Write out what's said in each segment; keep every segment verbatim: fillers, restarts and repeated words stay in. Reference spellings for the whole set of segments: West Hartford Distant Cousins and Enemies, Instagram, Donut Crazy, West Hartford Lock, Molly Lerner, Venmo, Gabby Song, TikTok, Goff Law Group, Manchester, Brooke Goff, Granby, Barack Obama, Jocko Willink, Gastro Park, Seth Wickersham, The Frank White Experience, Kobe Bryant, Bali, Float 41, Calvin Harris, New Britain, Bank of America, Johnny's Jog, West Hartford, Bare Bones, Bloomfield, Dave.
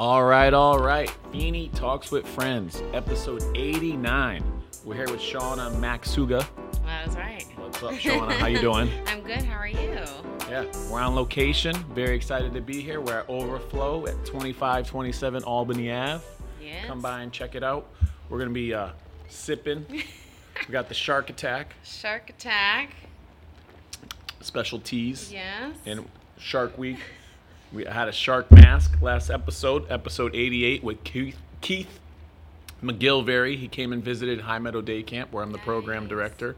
All right, all right. Feeney Talks with Friends, episode eighty-nine. We're here with Shauna Macsuga. That's right. What's up, Shauna? How you doing? I'm good. How are you? Yeah, we're on location. Very excited to be here. We're at Overflow at twenty-five twenty-seven Albany Avenue. Yes. Come by and check it out. We're going to be uh, sipping. We got the Shark Attack. Shark Attack. Special teas. Yes. And Shark Week. We had a shark mask last episode, episode eighty-eight, with Keith, Keith McGillivray. He came and visited High Meadow Day Camp, where I'm the nice. program director.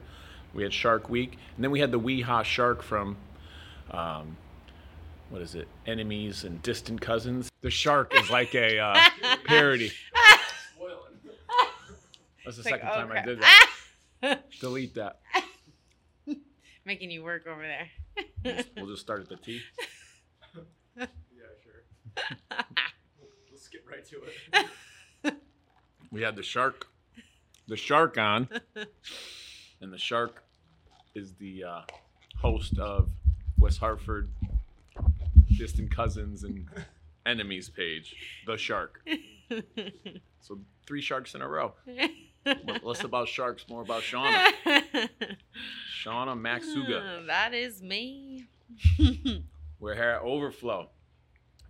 We had Shark Week. And then we had the Weehaw Shark from, um, what is it, Enemies and Distant Cousins. The shark is like a uh, parody. That's the it's second like, oh, time crap. I did that. Delete that. Making you work over there. We'll just start at the T. Yeah, sure. We'll skip right to it. We had the shark, the shark on, and the shark is the uh, host of West Hartford Distant Cousins and Enemies page, the shark. So three sharks in a row. Less about sharks, more about Shauna. Shauna Macsuga. That is me. We're here at Overflow.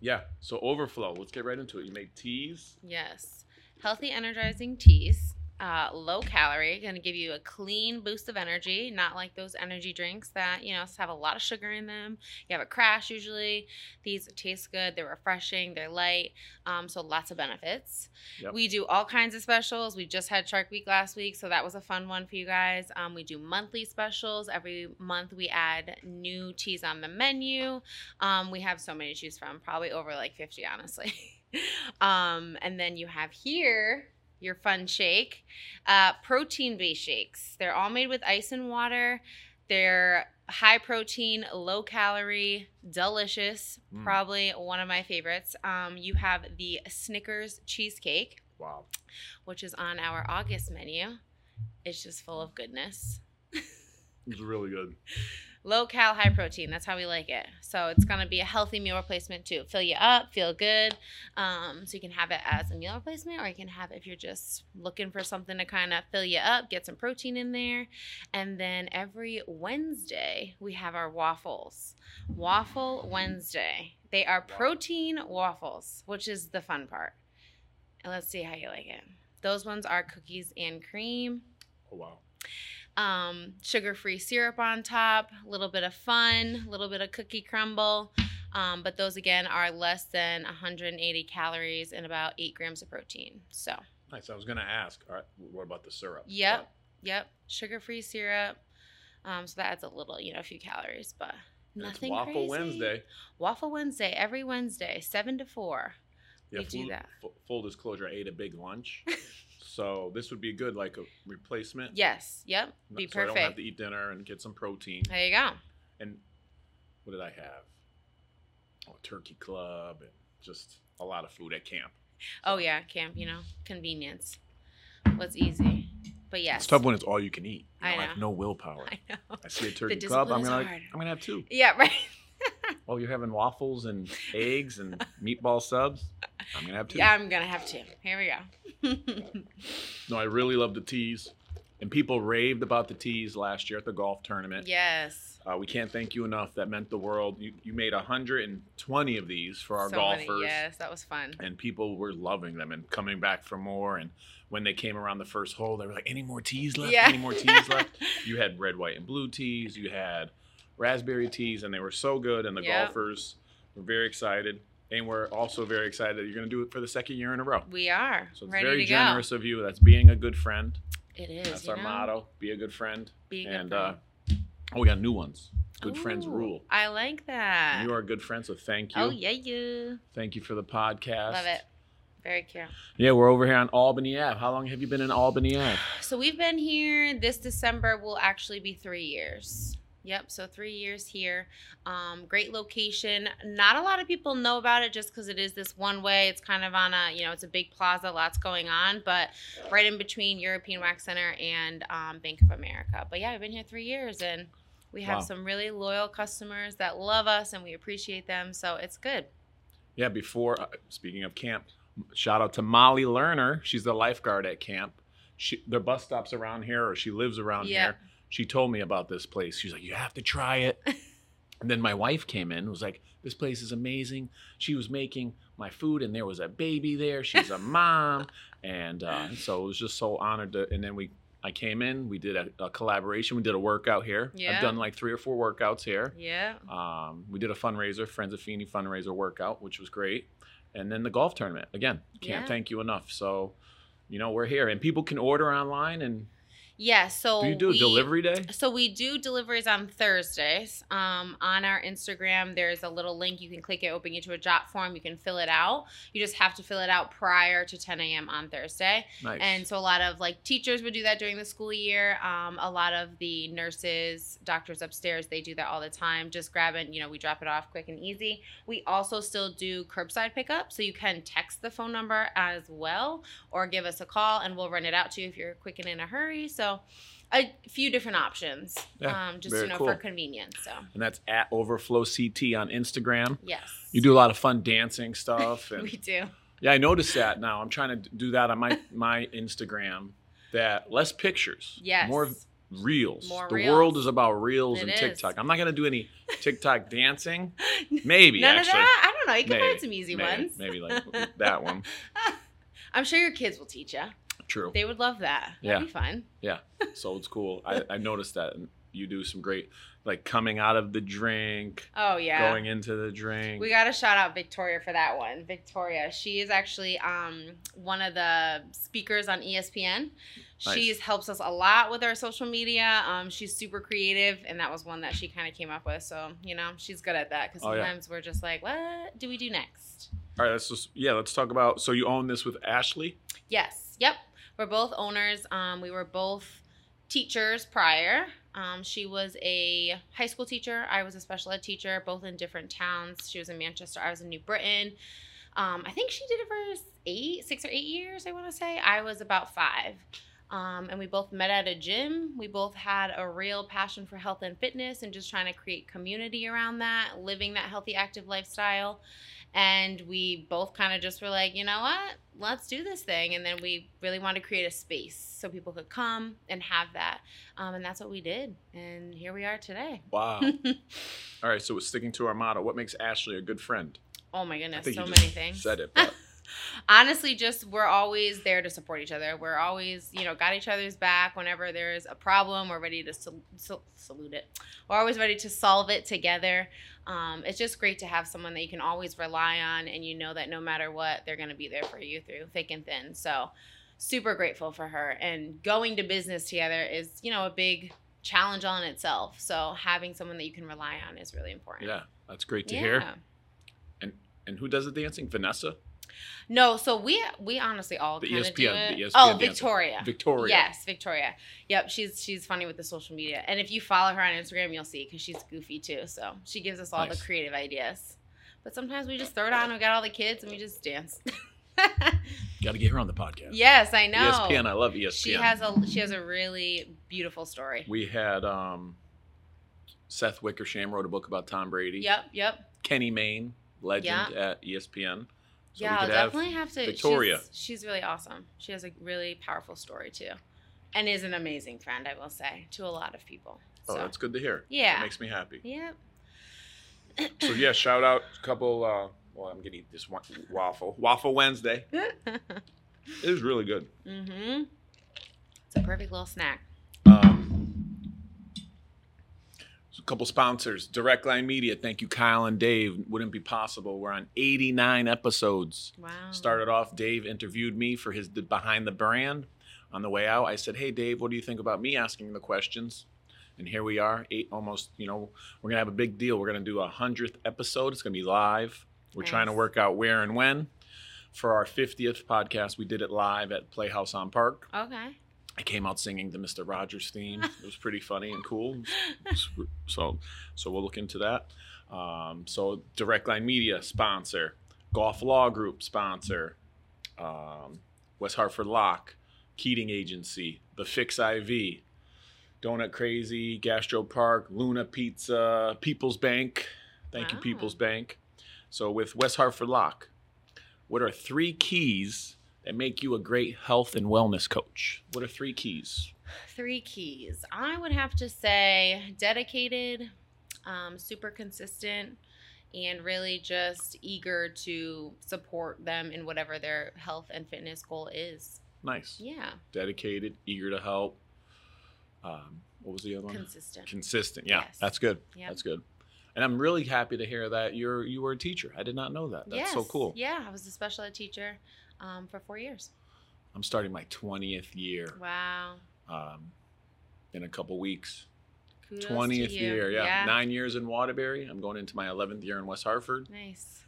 Yeah, so Overflow. Let's get right into it. You make teas. Yes. Healthy, energizing teas. Uh, low calorie. Going to give you a clean boost of energy. Not like those energy drinks that, you know, have a lot of sugar in them. You have a crash usually. These taste good. They're refreshing. They're light. Um, so lots of benefits. Yep. We do all kinds of specials. We just had Shark Week last week, so that was a fun one for you guys. Um, we do monthly specials. Every month we add new teas on the menu. Um, we have so many to choose from. Probably over like fifty, honestly. um, and then you have here... your fun shake, uh, protein-based shakes. They're all made with ice and water. They're high protein, low calorie, delicious. Mm. Probably one of my favorites. Um, you have the Snickers cheesecake, wow, which is on our August menu. It's just full of goodness. It's really good. Low cal, high protein. That's how we like it. So it's going to be a healthy meal replacement too. Fill you up, feel good. Um, so you can have it as a meal replacement, or you can have it if you're just looking for something to kind of fill you up, get some protein in there. And then every Wednesday we have our waffles. Waffle Wednesday. They are protein waffles, which is the fun part. And let's see how you like it. Those ones are cookies and cream. Oh, wow. Um, sugar-free syrup on top, a little bit of fun, a little bit of cookie crumble. Um, but those, again, are less than one hundred eighty calories and about eight grams of protein. So nice. I was going to ask, all right, what about the syrup? Yep. What? Yep. Sugar-free syrup. Um, so that adds a little, you know, a few calories, but nothing it's Waffle crazy. Wednesday. Waffle Wednesday, every Wednesday, seven to four. Yeah, we full, do that. F- full disclosure, I ate a big lunch. So this would be good, like a replacement. Yes. Yep. Be so perfect. I don't have to eat dinner and get some protein. There you go. And what did I have? Oh, turkey club and just a lot of food at camp. So. Oh, yeah. Camp, you know, convenience. What's easy. But yes. It's tough when it's all you can eat. You know, I know. I have no willpower. I know. I see a turkey the club. I'm going like, to have two. Yeah, right. Oh, you're having waffles and eggs and meatball subs? I'm going to have two. Yeah, I'm going to have two. Here we go. No, I really love the teas. And people raved about the teas last year at the golf tournament. Yes. Uh, we can't thank you enough. That meant the world. You you made one hundred twenty of these for our so golfers. Many. Yes, that was fun. And people were loving them and coming back for more. And when they came around the first hole, they were like, any more teas left? Yeah. Any more teas left? You had red, white, and blue teas. You had... raspberry teas, and they were so good, and the yep. golfers were very excited, and we're also very excited that you're going to do it for the second year in a row. We are. So it's Ready very generous go. Of you. That's being a good friend. It is. That's our know? motto. Be a good friend. Be a and, good friend. Uh, oh, we got new ones. Good Ooh, friends rule. I like that. You are a good friend, so thank you. Oh, yeah, yeah. Thank you for the podcast. Love it. Very cute. Yeah, we're over here on Albany Avenue. How long have you been in Albany Avenue? So we've been here. This December will actually be three years. Yep, so three years here. Um, great location. Not a lot of people know about it just because it is this one way. It's kind of on a, you know, it's a big plaza, lots going on, but right in between European Wax Center and um, Bank of America. But yeah, we've been here three years, and we have wow. some really loyal customers that love us, and we appreciate them, so it's good. Yeah, before, speaking of camp, shout out to Molly Lerner. She's the lifeguard at camp. She, the bus stops around here, or she lives around yeah. here. She told me about this place. She's like, you have to try it. And then my wife came in and was like, this place is amazing. She was making my food, and there was a baby there. She's a mom. And uh, so it was just so honored to, and then we, I came in, we did a, a collaboration. We did a workout here. Yeah. I've done like three or four workouts here. Yeah. Um, we did a fundraiser, Friends of Feeney fundraiser workout, which was great. And then the golf tournament. Again, can't yeah. thank you enough. So, you know, we're here. And people can order online. And yeah, so do you do we, a delivery day? So we do deliveries on Thursdays. Um, on our Instagram, there's a little link. You can click it, open you to a drop form. You can fill it out. You just have to fill it out prior to ten a.m. on Thursday. Nice. And so a lot of, like, teachers would do that during the school year. Um, a lot of the nurses, doctors upstairs, they do that all the time. Just grab it. You know, we drop it off quick and easy. We also still do curbside pickup. So you can text the phone number as well or give us a call, and we'll run it out to you if you're quick and in a hurry. So. So a few different options, yeah, um, just, you know, cool. for convenience. So. And that's at Overflow C T on Instagram. Yes. You do a lot of fun dancing stuff. And we do. Yeah, I noticed that now. I'm trying to do that on my, my Instagram, that less pictures. Yes. More reels. More the reels. World is about reels it and is. TikTok. I'm not going to do any TikTok dancing. Maybe, None actually. None of that? I don't know. You can maybe, find some easy maybe, ones. Maybe like that one. I'm sure your kids will teach you. True. They would love that. That'd yeah. be fun. Yeah. So it's cool. I, I noticed that. And you do some great, like, coming out of the drink. Oh, yeah. Going into the drink. We got to shout out Victoria for that one. Victoria. She is actually um, one of the speakers on E S P N. Nice. She helps us a lot with our social media. Um, she's super creative, and that was one that she kind of came up with. So, you know, she's good at that because oh, sometimes yeah. we're just like, what do we do next? All right. Let's just, yeah, let's talk about, so you own this with Ashley? Yes. Yep. We're both owners. Um, we were both teachers prior. Um, she was a high school teacher. I was a special ed teacher, both in different towns. She was in Manchester. I was in New Britain. Um, I think she did it for eight, six or eight years, I want to say. I was about five. Um, and we both met at a gym. We both had a real passion for health and fitness and just trying to create community around that, living that healthy, active lifestyle. And we both kind of just were like, you know what? Let's do this thing. And then we really wanted to create a space so people could come and have that. Um, and that's what we did. And here we are today. Wow. All right. So we're sticking to our motto. What makes Ashley a good friend? Oh, my goodness. So many things. Said it. But... honestly, just we're always there to support each other. We're always, you know, got each other's back. Whenever there's a problem, we're ready to sol- sol- salute it. We're always ready to solve it together. Um, it's just great to have someone that you can always rely on, and you know that no matter what, they're going to be there for you through thick and thin. So super grateful for her. And going to business together is, you know, a big challenge all in itself. So having someone that you can rely on is really important. Yeah, that's great to yeah. hear. And and who does the dancing? Vanessa? No, so we we honestly all kind of do it. The E S P N oh, Victoria. Dancer. Victoria. Yes, Victoria. Yep, she's she's funny with the social media. And if you follow her on Instagram, you'll see, because she's goofy too. So she gives us all nice. The creative ideas. But sometimes we just throw it on. We got all the kids, and we just dance. Got to get her on the podcast. Yes, I know. E S P N, I love E S P N. She has a she has a really beautiful story. We had um, Seth Wickersham wrote a book about Tom Brady. Yep, yep. Kenny Mayne, legend yep. at E S P N. So yeah, I'll definitely have, have to. Victoria. She's, she's really awesome. She has a really powerful story, too, and is an amazing friend, I will say, to a lot of people. Oh, so. That's good to hear. Yeah. It makes me happy. Yep. So, yeah, shout out a couple. Uh, well, I'm going to eat this one, waffle. Waffle Wednesday. It is really good. Mm-hmm. It's a perfect little snack. Um, so a couple sponsors. Direct Line Media. Thank you, Kyle and Dave. Wouldn't be possible. We're on eighty-nine episodes. Wow. Started off, Dave interviewed me for his the Behind the Brand. On the way out, I said, hey, Dave, what do you think about me asking the questions? And here we are, eight almost, you know, we're going to have a big deal. We're going to do a hundredth episode. It's going to be live. We're nice. Trying to work out where and when. For our fiftieth podcast, we did it live at Playhouse on Park. Okay. I came out singing the Mister Rogers theme. It was pretty funny and cool. So so we'll look into that. Um, so Direct Line Media, sponsor. Goff Law Group, sponsor. Um, West Hartford Lock, Keating Agency, The Fix four, Donut Crazy, Gastro Park, Luna Pizza, People's Bank. Thank wow. you, People's Bank. So with West Hartford Lock, what are three keys that make you a great health and wellness coach? What are three keys? Three keys. I would have to say dedicated, um, super consistent, and really just eager to support them in whatever their health and fitness goal is. Nice. Yeah. Dedicated, eager to help. Um, what was the other one? Consistent. Consistent. Yeah, yes. That's good. Yep. That's good. And I'm really happy to hear that you're you were a teacher. I did not know that. That's yes. so cool. Yeah, I was a special ed teacher um, for four years. I'm starting my twentieth year. Wow. Um, in a couple weeks. Kudos twentieth to you. Year, yeah. yeah. Nine years in Waterbury. I'm going into my eleventh year in West Hartford. Nice.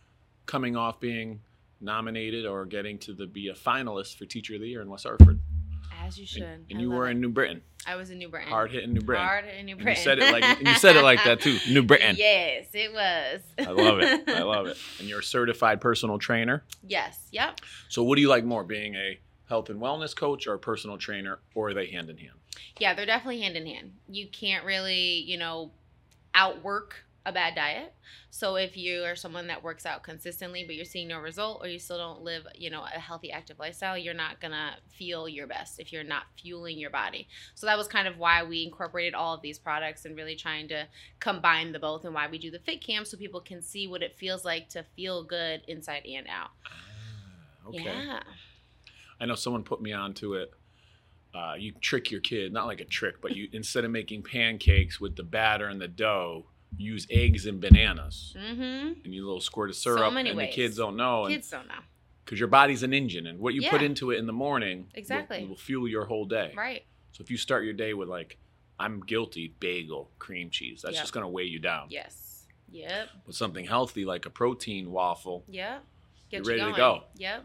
Coming off being nominated or getting to the, be a finalist for Teacher of the Year in West Hartford. As you should. And, and you were it. in New Britain. I was in New Britain. Hard hit in New Britain. Hard hit in New Britain. You said it like you said it like that too. New Britain. Yes, it was. I love it. I love it. And you're a certified personal trainer. Yes. Yep. So what do you like more, being a health and wellness coach or a personal trainer, or are they hand in hand? Yeah, they're definitely hand in hand. You can't really, you know, outwork a bad diet. So if you are someone that works out consistently but you're seeing no result, or you still don't live, you know, a healthy, active lifestyle, you're not gonna feel your best if you're not fueling your body. So that was kind of why we incorporated all of these products and really trying to combine the both, and why we do the fit camp, so people can see what it feels like to feel good inside and out. Uh, okay. Yeah. I know someone put me onto it. Uh, you trick your kid, not like a trick, but you instead of making pancakes with the batter and the dough, use eggs and bananas, mm-hmm. and you little squirt of syrup, so many and ways. The kids don't know. Kids don't know, because your body's an engine, and what you yeah. put into it in the morning exactly will, will fuel your whole day. Right. So if you start your day with like, I'm guilty bagel cream cheese, that's yep. just gonna weigh you down. Yes. Yep. But something healthy like a protein waffle. Yeah. Get you're you ready going. to go. Yep.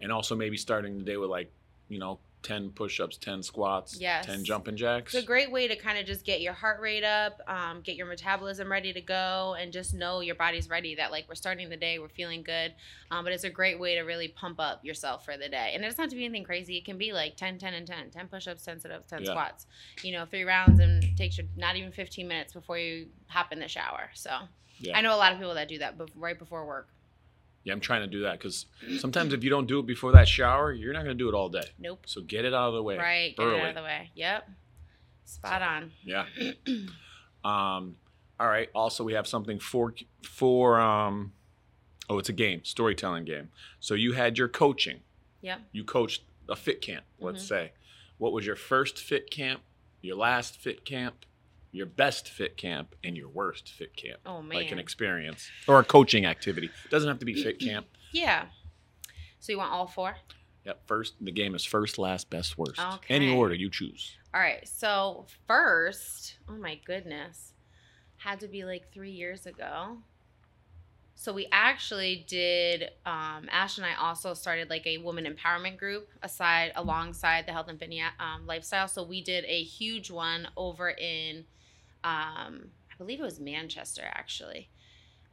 And also maybe starting the day with like, you know, ten push-ups, ten squats, yes. ten jumping jacks. It's a great way to kind of just get your heart rate up, um, get your metabolism ready to go, and just know your body's ready, that like we're starting the day, we're feeling good. Um, but it's a great way to really pump up yourself for the day. And it doesn't have to be anything crazy. It can be like ten, ten, and ten. ten push-ups, ten sit-ups, ten yeah. squats. You know, three rounds, and it takes you not even fifteen minutes before you hop in the shower. So yeah. I know a lot of people that do that right before work. Yeah, I'm trying to do that, because sometimes if you don't do it before that shower, you're not going to do it all day. Nope. So get it out of the way. Right, early. Get it out of the way. Yep. Spot so, on. Yeah. um. All right. Also, we have something for, for um. oh, it's a game, storytelling game. So you had your coaching. Yeah. You coached a fit camp, let's mm-hmm. say. What was your first fit camp, your last fit camp, your best fit camp, and your worst fit camp? Oh, man. Like an experience or a coaching activity. Doesn't have to be fit camp. Yeah. So you want all four? Yep. First, the game is first, last, best, worst. Okay. Any order you choose. All right. So first, oh my goodness, had to be like three years ago. So we actually did, um, Ash and I also started like a woman empowerment group aside alongside the health and fitness um, lifestyle. So we did a huge one over in, Um, I believe it was Manchester, actually.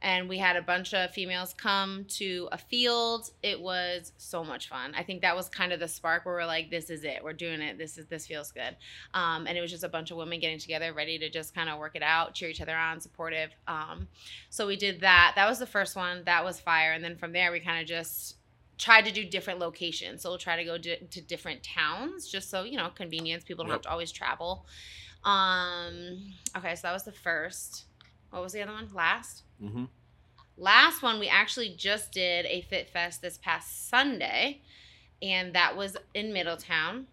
And we had a bunch of females come to a field. It was so much fun. I think that was kind of the spark where we're like, this is it. We're doing it. This is this feels good. Um, and it was just a bunch of women getting together, ready to just kind of work it out, cheer each other on, supportive. Um, so we did that. That was the first one. That was fire. And then from there, we kind of just tried to do different locations. So we'll try to go to, to different towns, just so, you know, convenience. People don't yep. have to always travel. Um, okay, so that was the first. What was the other one? Last? Mm-hmm. Last one, we actually just did a Fit Fest this past Sunday, and that was in Middletown.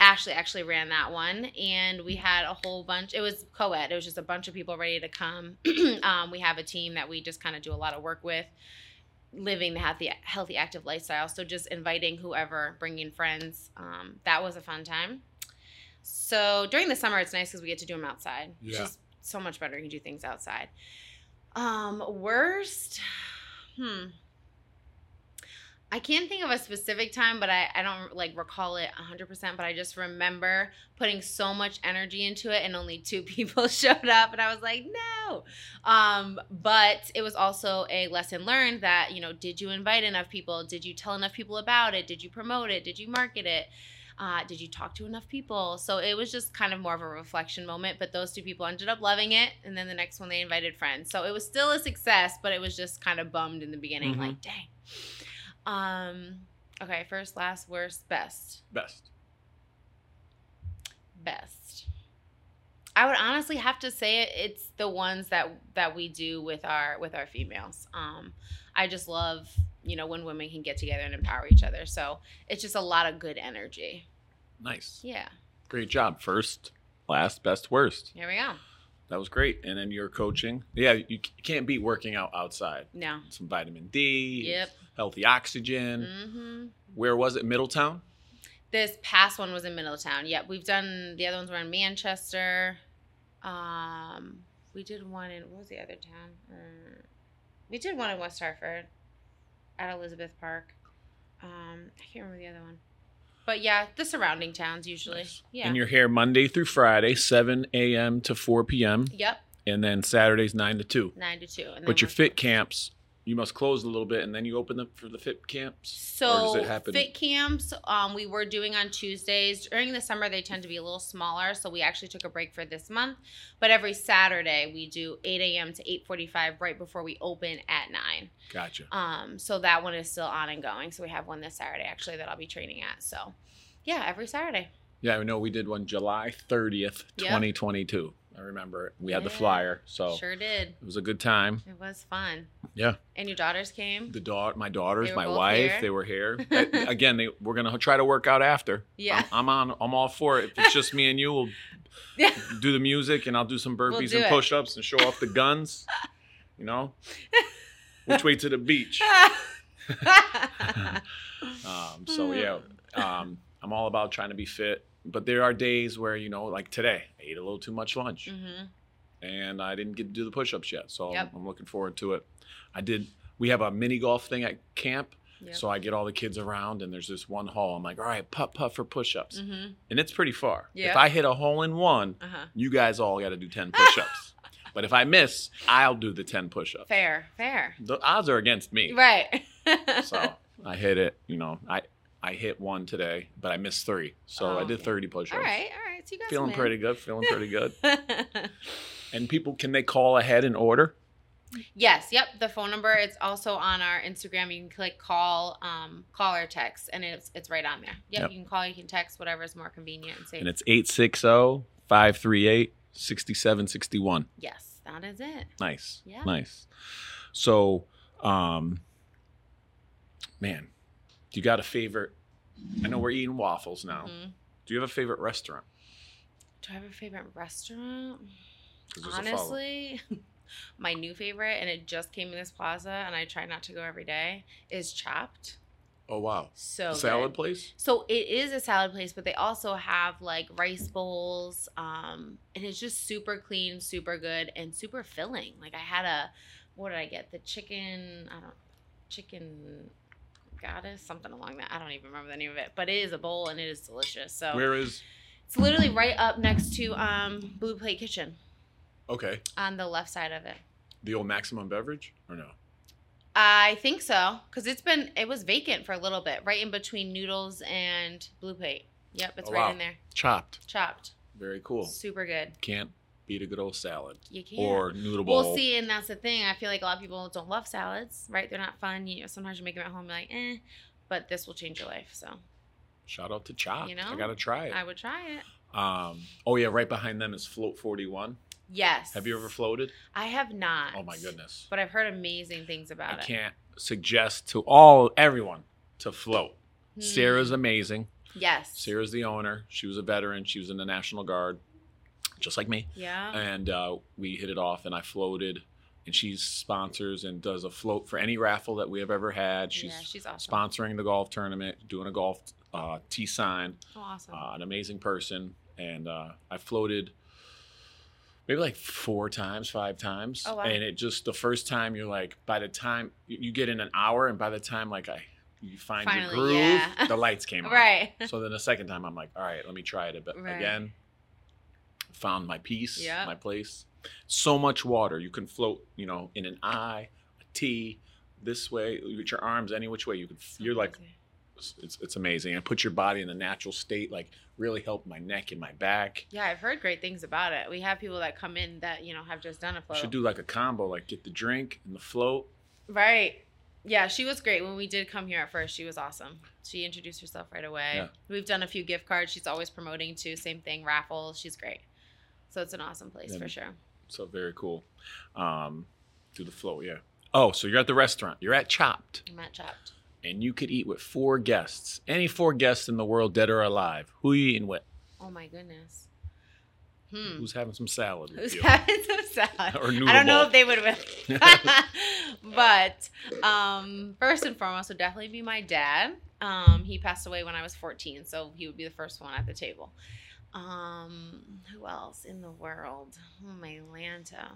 Ashley actually ran that one, and we had a whole bunch. It was co-ed. It was just a bunch of people ready to come. um, we have a team that we just kind of do a lot of work with, living the healthy, healthy, active lifestyle. So just inviting whoever, bringing friends. Um, that was a fun time. So during the summer, it's nice because we get to do them outside. Yeah. It's just so much better. You can do things outside. Um, worst? Hmm. I can't think of a specific time, but I, I don't like recall it one hundred percent, but I just remember putting so much energy into it and only two people showed up, and I was like, no. Um, but it was also a lesson learned that, you know, did you invite enough people? Did you tell enough people about it? Did you promote it? Did you market it? Uh, did you talk to enough people? So it was just kind of more of a reflection moment, but those two people ended up loving it. And then the next one, they invited friends. So it was still a success, but it was just kind of bummed in the beginning. Mm-hmm. Like, dang. Um, okay. First, last, worst, best. Best. Best. I would honestly have to say it, it's the ones that, that we do with our, with our females. Um, I just love, you know, when women can get together and empower each other. So it's just a lot of good energy. Nice. Yeah. Great job. First, last, best, worst. Here we go. That was great. And then your coaching. Yeah, you can't beat working out outside. No. Some vitamin D. Yep. Healthy oxygen. Mm-hmm. Where was it? Middletown? This past one was in Middletown. Yep. We've done, the other ones were in Manchester. Um, we did one in, what was the other town? Uh, we did one in West Hartford at Elizabeth Park. Um, I can't remember the other one. But yeah, the surrounding towns usually. Nice. Yeah. And you're here Monday through Friday, seven a.m. to four p.m. Yep. And then Saturdays, nine to two. nine to two. And then but your fit camps, you must close a little bit, and then you open them for the fit camps? So or does it happen? Fit camps um, we were doing on Tuesdays. During the summer, they tend to be a little smaller, so we actually took a break for this month. But every Saturday, we do eight a.m. to eight forty-five right before we open at nine. Gotcha. Um, so that one is still on and going. So we have one this Saturday, actually, that I'll be training at. So, yeah, every Saturday. Yeah, I know we did one July thirtieth, yep. twenty twenty-two. I remember it. We had yeah, the flyer, so sure did. It was a good time. It was fun. Yeah. And your daughters came. The daughter, my daughters, my wife, here. They were here. Again, they, we're gonna try to work out after. Yeah. I'm, I'm on. I'm all for it. If it's just me and you, we'll yeah. do the music, and I'll do some burpees we'll do and it. push-ups and show off the guns. You know, which way to the beach? um, so yeah, um, I'm all about trying to be fit. But there are days where, you know, like today, I ate a little too much lunch. Mm-hmm. And I didn't get to do the push-ups yet. So yep. I'm, I'm looking forward to it. I did. We have a mini golf thing at camp. Yep. So I get all the kids around, and there's this one hole. I'm like, all right, putt-putt for push-ups. Mm-hmm. And it's pretty far. Yep. If I hit a hole in one, uh-huh. you guys all got to do ten push-ups. But if I miss, I'll do the ten push-ups. Fair, fair. The odds are against me. Right. So I hit it, you know, I – I hit one today, but I missed three. So oh, I did thirty push-ups. All right, all right. So you guys Feeling win. pretty good, feeling pretty good. And people, can they call ahead and order? Yes, yep. The phone number, it's also on our Instagram. You can click call, um, call or text, and it's it's right on there. Yep, yep, you can call, you can text, whatever is more convenient and safe. And it's eight six zero, five three eight, six seven six one. Yes, that is it. Nice, yeah. nice. So, um, man. Do you got a favorite? I know we're eating waffles now. Mm-hmm. Do you have a favorite restaurant? Do I have a favorite restaurant? Honestly, my new favorite, and it just came in this plaza, and I try not to go every day, is Chopped. Oh, wow. So salad good. place? So it is a salad place, but they also have, like, rice bowls. Um, and it's just super clean, super good, and super filling. Like, I had a – what did I get? The chicken – I don't – chicken – Goddess, something along that. I don't even remember the name of it, but it is a bowl and it is delicious. So where is? It's literally right up next to um, Blue Plate Kitchen. Okay. On the left side of it. The old Maximum Beverage or no? I think so, because it's been it was vacant for a little bit, right in between Noodles and Blue Plate. Yep, it's oh, right wow. in there. Chopped. Chopped. Very cool. Super good. Can't beat a good old salad. You can. Or noodle bowl. Well, see, and that's the thing. I feel like a lot of people don't love salads, right? They're not fun. You know, sometimes you make them at home, you're like, eh. But this will change your life. So, shout out to Chopped. You know, I gotta try it. I would try it. Um. Oh yeah, right behind them is Float forty-one. Yes. Have you ever floated? I have not. Oh my goodness. But I've heard amazing things about I it. I can't suggest to all everyone to float. Hmm. Sarah's amazing. Yes. Sarah's the owner. She was a veteran. She was in the National Guard. Just like me. Yeah. And uh, we hit it off, and I floated. And she sponsors and does a float for any raffle that we have ever had. She's, yeah, she's awesome. Sponsoring the golf tournament, doing a golf uh, tee sign. Oh, awesome. Uh, an amazing person. And uh, I floated maybe like four times, five times. Oh, wow. And it just, the first time you're like, by the time you get in an hour, and by the time like I you find Finally, your groove, yeah. the lights came on. Right. So then the second time I'm like, all right, let me try it a bit right. again. Found my peace, yep. my place. So much water. You can float, you know, in an eye, a T, this way, with your arms any which way. You could. So you're crazy. Like it's it's amazing. And put your body in a natural state, like really helped my neck and my back. Yeah, I've heard great things about it. We have people that come in that, you know, have just done a float. Should do like a combo, like get the drink and the float. Right. Yeah, she was great. When we did come here at first, she was awesome. She introduced herself right away. Yeah. We've done a few gift cards. She's always promoting too. Same thing, raffles. She's great. So it's an awesome place, yeah, for sure. So very cool. Um, do the float, yeah. Oh, so you're at the restaurant. You're at Chopped. I'm at Chopped. And you could eat with four guests. Any four guests in the world, dead or alive. Who are you eating with? Oh, my goodness. Hmm. Who's having some salad? Who's you? having some salad? Or noodle I don't know ball. If they would have. But um, first and foremost would definitely be my dad. Um, he passed away when I was fourteen, so he would be the first one at the table. Um, who else in the world? Oh, my Lanta.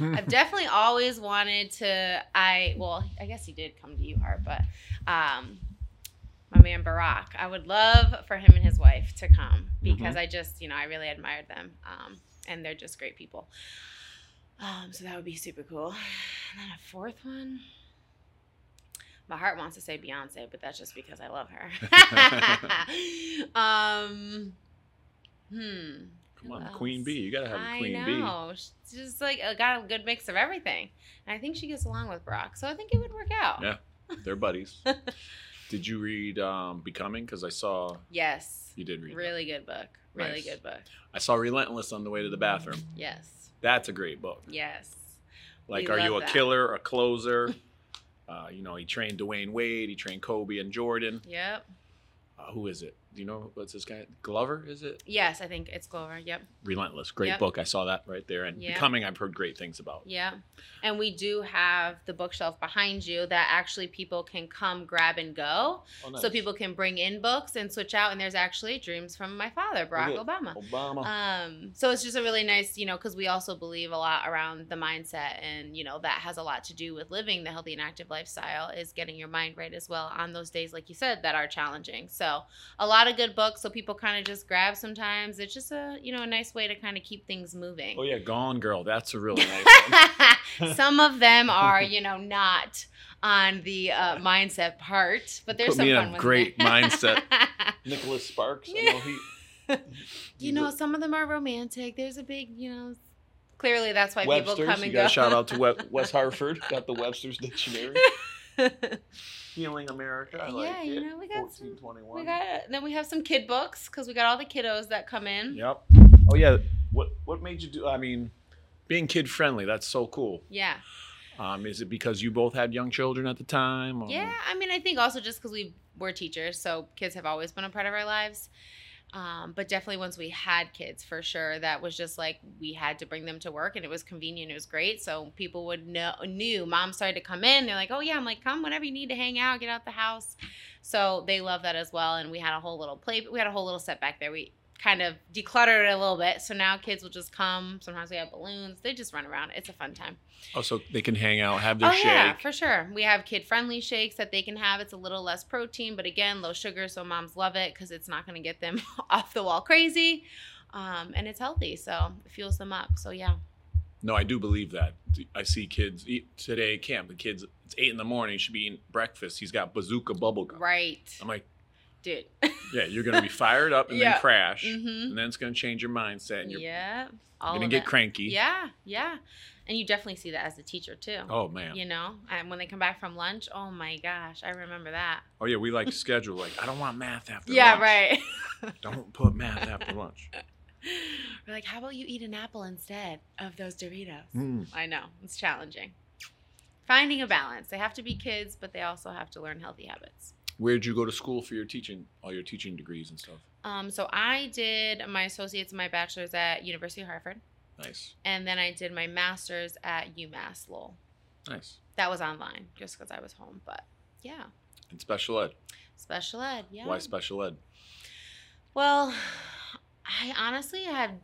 I've definitely always wanted to, I, well, I guess he did come to you, Hart, but um, my man Barack, I would love for him and his wife to come because mm-hmm. I just, you know, I really admired them, um, and they're just great people. Um, so that would be super cool. And then a fourth one. My heart wants to say Beyonce, but that's just because I love her. um, hmm. Come on, Queen Bee. You got to have a Queen Bee. I know. She's just like got a good mix of everything. And I think she gets along with Brock. So I think it would work out. Yeah. They're buddies. Did you read um, Becoming? Because I saw. Yes. You did read it. Really that. Good book. Really nice. Good book. I saw Relentless on the way to the bathroom. Yes. That's a great book. Yes. Like, we are you a that. Killer, a closer? uh, you know, he trained Dwayne Wade. He trained Kobe and Jordan. Yep. Uh, who is it? Do you know what's this guy? Glover, is it? Yes, I think it's Glover. Yep. Relentless. Great yep. book. I saw that right there. And yep. Becoming, I've heard great things about. Yeah. And we do have the bookshelf behind you that actually people can come grab and go. Oh, nice. So people can bring in books and switch out. And there's actually Dreams from My Father, Barack okay. Obama. Obama. Um, so it's just a really nice, you know, because we also believe a lot around the mindset. And, you know, that has a lot to do with living the healthy and active lifestyle, is getting your mind right as well on those days, like you said, that are challenging. So a lot. A lot of good books, so people kind of just grab sometimes. It's just a, you know, a nice way to kind of keep things moving. Oh yeah, Gone Girl, that's a really nice one. Some of them are, you know, not on the uh, mindset part, but there's Put some me fun in a great there. Mindset. Nicholas Sparks. I know he, he you know, looked. Some of them are romantic. There's a big, you know. Clearly, that's why Webster's, people come and you go. Shout out to West Hartford. Got the Webster's dictionary. Healing America. I yeah, like you it. Know, we got fourteen twenty-one. We got it. Then we have some kid books because we got all the kiddos that come in. Yep. Oh yeah. What What made you do? I mean, being kid friendly. That's so cool. Yeah. Um, is it because you both had young children at the time? Or? Yeah. I mean, I think also just because we were teachers, so kids have always been a part of our lives. Um, but definitely once we had kids, for sure, that was just like we had to bring them to work, and it was convenient. It was great. So people would know, knew mom started to come in. They're like, oh, yeah. I'm like, come whenever you need to hang out, get out the house. So they love that as well. And we had a whole little play. We had a whole little set back there. We kind of decluttered it a little bit. So now kids will just come. Sometimes we have balloons. They just run around. It's a fun time. Oh, so they can hang out, have their oh, shake. Yeah, for sure. We have kid-friendly shakes that they can have. It's a little less protein, but again, low sugar, so moms love it because it's not going to get them off the wall crazy. Um, and it's healthy, so it fuels them up. So, yeah. No, I do believe that. I see kids eat today at camp. The kids, it's eight in the morning, should be eating breakfast. He's got bazooka bubble gum. Right. I'm like, dude. Yeah, you're going to be fired up and yeah. then crash. Mm-hmm. And then it's going to change your mindset. And you're yeah, going to get cranky. Yeah, yeah. And you definitely see that as a teacher, too. Oh, man. You know, and when they come back from lunch, oh, my gosh, I remember that. Oh, yeah, we like to schedule, like, I don't want math after yeah, lunch. Yeah, right. Don't put math after lunch. We're like, how about you eat an apple instead of those Doritos? Mm. I know. It's challenging. Finding a balance. They have to be kids, but they also have to learn healthy habits. Where did you go to school for your teaching, all your teaching degrees and stuff? Um, so I did my associate's and my bachelor's at University of Hartford. Nice. And then I did my master's at UMass Lowell. Nice. That was online just because I was home, but yeah. And special ed. Special ed, yeah. Why special ed? Well, I honestly had,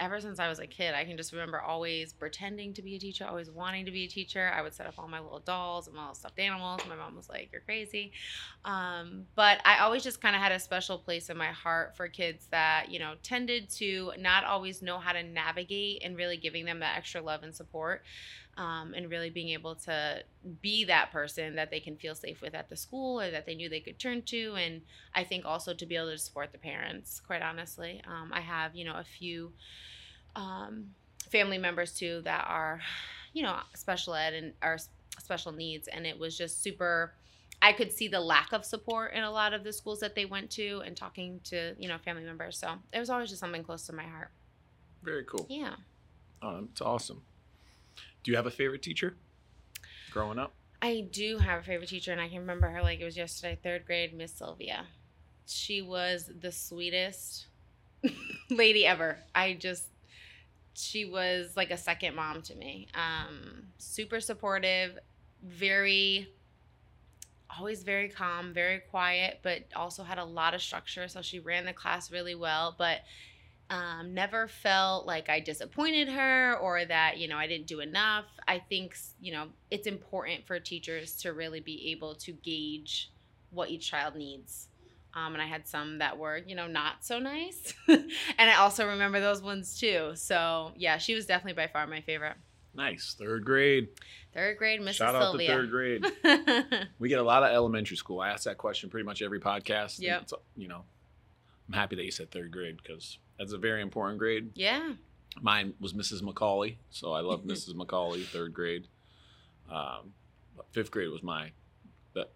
ever since I was a kid, I can just remember always pretending to be a teacher, always wanting to be a teacher. I would set up all my little dolls and my little stuffed animals. My mom was like, you're crazy. Um, but I always just kind of had a special place in my heart for kids that, you know, tended to not always know how to navigate, and really giving them that extra love and support. um, and really being able to be that person that they can feel safe with at the school or that they knew they could turn to. And I think also to be able to support the parents, quite honestly. Um, I have, you know, a few um, family members, too, that are, you know, special ed and are special needs. And it was just super, I could see the lack of support in a lot of the schools that they went to and talking to, you know, family members. So it was always just something close to my heart. Very cool. Yeah. Um, it's awesome. Do you have a favorite teacher growing up? I do have a favorite teacher, and I can remember her like it was yesterday, third grade, Miss Sylvia. She was the sweetest lady ever. I just, she was like a second mom to me. Um, super supportive, very... always very calm, very quiet, but also had a lot of structure. So she ran the class really well, but um, never felt like I disappointed her or that, you know, I didn't do enough. I think, you know, it's important for teachers to really be able to gauge what each child needs. Um, and I had some that were, you know, not so nice. And I also remember those ones too. So yeah, she was definitely by far my favorite. Nice. Third grade. Third grade, Missus Shout Sylvia. Shout out to third grade. We get a lot of elementary school. I ask that question pretty much every podcast. Yeah. You know, I'm happy that you said third grade because that's a very important grade. Yeah. Mine was Missus McCauley, so I love Missus McCauley, third grade. Um, fifth grade was my,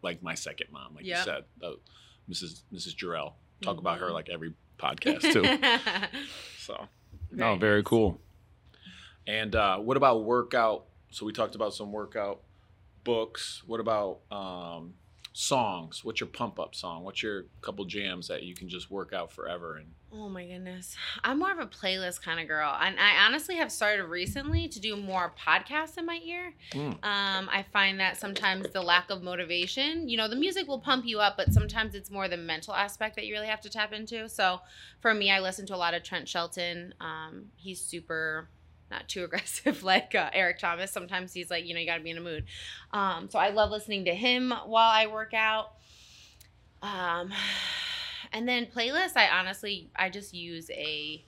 like my second mom, like yep. you said, uh, Missus Missus Jarrell. Talk mm-hmm. about her like every podcast too. So, very no, nice. Very cool. And uh, what about workout? So we talked about some workout books. What about um, songs? What's your pump-up song? What's your couple jams that you can just work out forever? And oh, my goodness. I'm more of a playlist kind of girl. And I honestly have started recently to do more podcasts in my ear. Mm. Um, I find that sometimes the lack of motivation, you know, the music will pump you up, but sometimes it's more the mental aspect that you really have to tap into. So for me, I listen to a lot of Trent Shelton. Um, he's super... not too aggressive like uh, Eric Thomas. Sometimes he's like, you know, you got to be in a mood. Um, so I love listening to him while I work out. Um, and then playlists, I honestly, I just use a,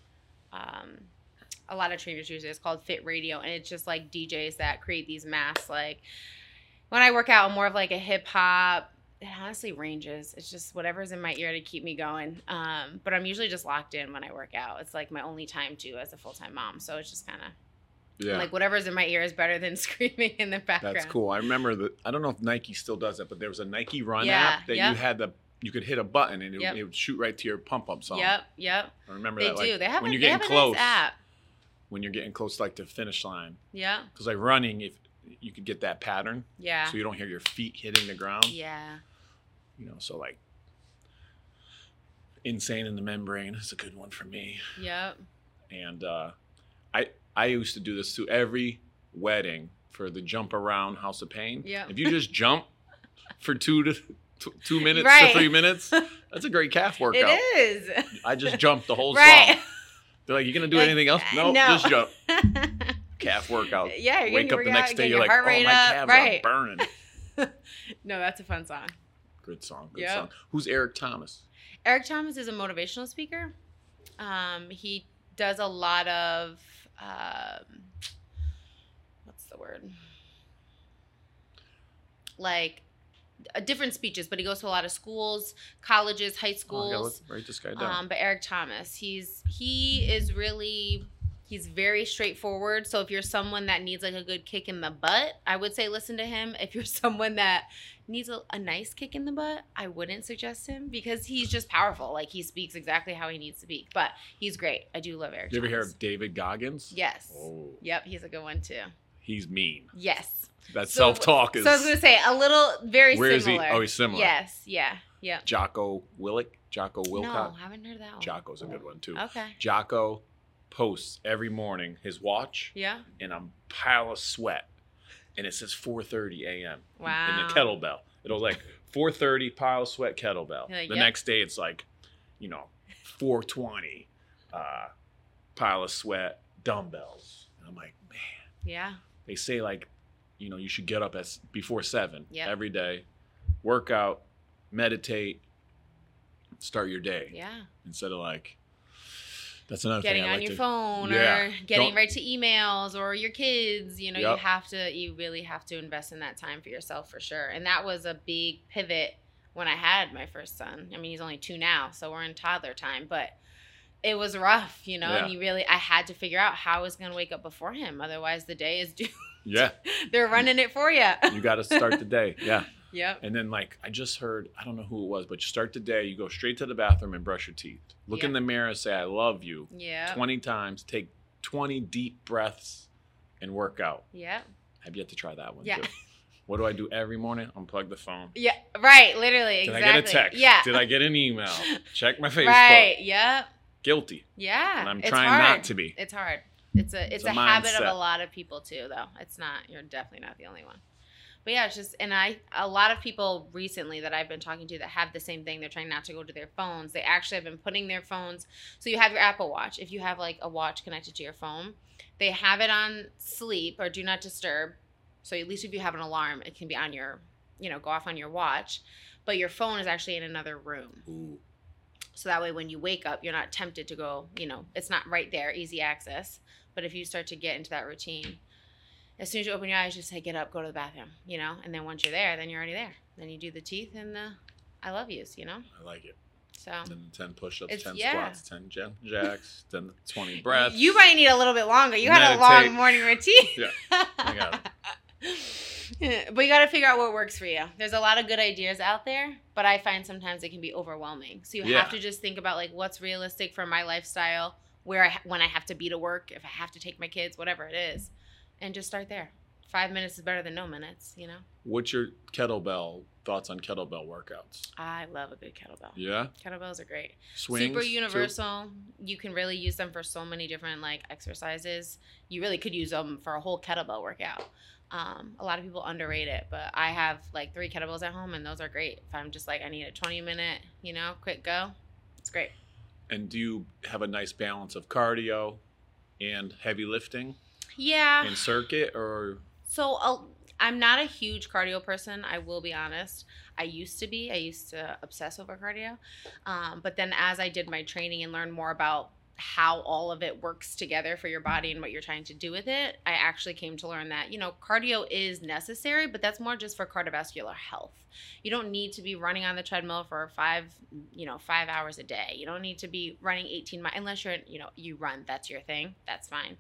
um, a lot of trainers use it. It's called Fit Radio. And it's just like D Js that create these masks. Like when I work out, I'm more of like a hip hop. It honestly ranges. It's just whatever's in my ear to keep me going. Um, but I'm usually just locked in when I work out. It's like my only time too as a full-time mom. So it's just kind of yeah. like whatever's in my ear is better than screaming in the background. That's cool. I remember the I don't know if Nike still does it, but there was a Nike Run yeah, app that yep. you had the you could hit a button and it, yep. it would shoot right to your pump-up song. Yep, yep. I remember they that. They do. Like, they have when a, you're they getting have close, a nice app. When you're getting close to like the finish line. Yeah. Because like running, if you could get that pattern. Yeah. So you don't hear your feet hitting the ground. Yeah. You know, so like Insane in the Membrane is a good one for me. Yep. And uh, I I used to do this to every wedding for the jump around House of Pain. Yeah. If you just jump for two to t- two minutes right. to three minutes, that's a great calf workout. It is. I just jumped the whole right. song. They're like, you gonna do like, anything else? No, no, just jump. Calf workout. Yeah, you wake up the next out, day, you're like, oh, my calves right. are burning. No, that's a fun song. Good song. Good yep. song. Who's Eric Thomas? Eric Thomas is a motivational speaker. Um, he does a lot of um, what's the word? Like uh, different speeches, but he goes to a lot of schools, colleges, high schools. Oh, I gotta write this guy down. Um, but Eric Thomas, he's he is really. He's very straightforward. So if you're someone that needs like a good kick in the butt, I would say listen to him. If you're someone that needs a, a nice kick in the butt, I wouldn't suggest him because he's just powerful. Like he speaks exactly how he needs to speak. But he's great. I do love Eric Thomas. You ever hear of David Goggins? Yes. Oh. Yep. He's a good one too. He's mean. Yes. That so, self-talk is. So I was going to say a little very where similar. Where is he? Oh, he's similar. Yes. Yeah. Yeah. Jocko Willink. Jocko Willcott. No, haven't heard of that one. Jocko's a good one too. Okay. Jocko posts every morning his watch yeah and a pile of sweat and it says four thirty a.m. wow and the kettlebell it'll like four thirty pile of sweat kettlebell like, the yep. next day it's like you know four twenty uh pile of sweat dumbbells and I'm like man yeah they say like you know you should get up at before seven yep. every day work out meditate start your day yeah instead of like That's another getting thing. Getting on like your to, phone yeah, or getting right to emails or your kids. You know, yep. you have to, you really have to invest in that time for yourself for sure. And that was a big pivot when I had my first son. I mean, he's only two now, so we're in toddler time, but it was rough, you know, yeah. and you really, I had to figure out how I was going to wake up before him. Otherwise the day is due. Yeah. They're running it for you. You got to start the day. Yeah. Yep. And then like, I just heard, I don't know who it was, but you start the day, you go straight to the bathroom and brush your teeth. Look yep. in the mirror, say, I love you yep. twenty times, take twenty deep breaths and work out. Yeah. I've yet to try that one yeah. too. What do I do every morning? Unplug the phone. Yeah. Right. Literally. Did exactly. I get a text? Yeah. Did I get an email? Check my Facebook. Right. Yep. Guilty. Yeah. And I'm it's trying hard. not to be. It's hard. It's a, it's, it's a, a habit of a lot of people too, though. It's not, you're definitely not the only one. But yeah, it's just, and I, a lot of people recently that I've been talking to that have the same thing, they're trying not to go to their phones. They actually have been putting their phones, so you have your Apple Watch. If you have like a watch connected to your phone, they have it on sleep or do not disturb. So at least if you have an alarm, it can be on your, you know, go off on your watch, but your phone is actually in another room. Ooh. So that way when you wake up, you're not tempted to go, you know, it's not right there, easy access. But if you start to get into that routine, as soon as you open your eyes, just say, get up, go to the bathroom, you know? And then once you're there, then you're already there. Then you do the teeth and the I love yous, you know? I like it. So. Then the ten push-ups, ten yeah. squats, ten jacks, then the twenty breaths. You might need a little bit longer. You Meditate. had a long morning routine. Yeah, I got it. But you got to figure out what works for you. There's a lot of good ideas out there, but I find sometimes it can be overwhelming. So you yeah. have to just think about, like, what's realistic for my lifestyle, where I, when I have to be to work, if I have to take my kids, whatever it is. And just start there. Five minutes is better than no minutes, you know? What's your kettlebell, thoughts on kettlebell workouts? I love a good kettlebell. Yeah? Kettlebells are great. Swings, super universal. Too. You can really use them for so many different, like, exercises. You really could use them for a whole kettlebell workout. Um, a lot of people underrate it, but I have, like, three kettlebells at home, and those are great. If I'm just like, I need a twenty-minute, you know, quick go, it's great. And do you have a nice balance of cardio and heavy lifting? Yeah. In circuit or? So uh, I'm not a huge cardio person. I will be honest. I used to be. I used to obsess over cardio. Um, but then as I did my training and learned more about how all of it works together for your body and what you're trying to do with it, I actually came to learn that, you know, cardio is necessary, but that's more just for cardiovascular health. You don't need to be running on the treadmill for five, you know, five hours a day. You don't need to be running eighteen miles unless you're, you know, you run, that's your thing. That's fine.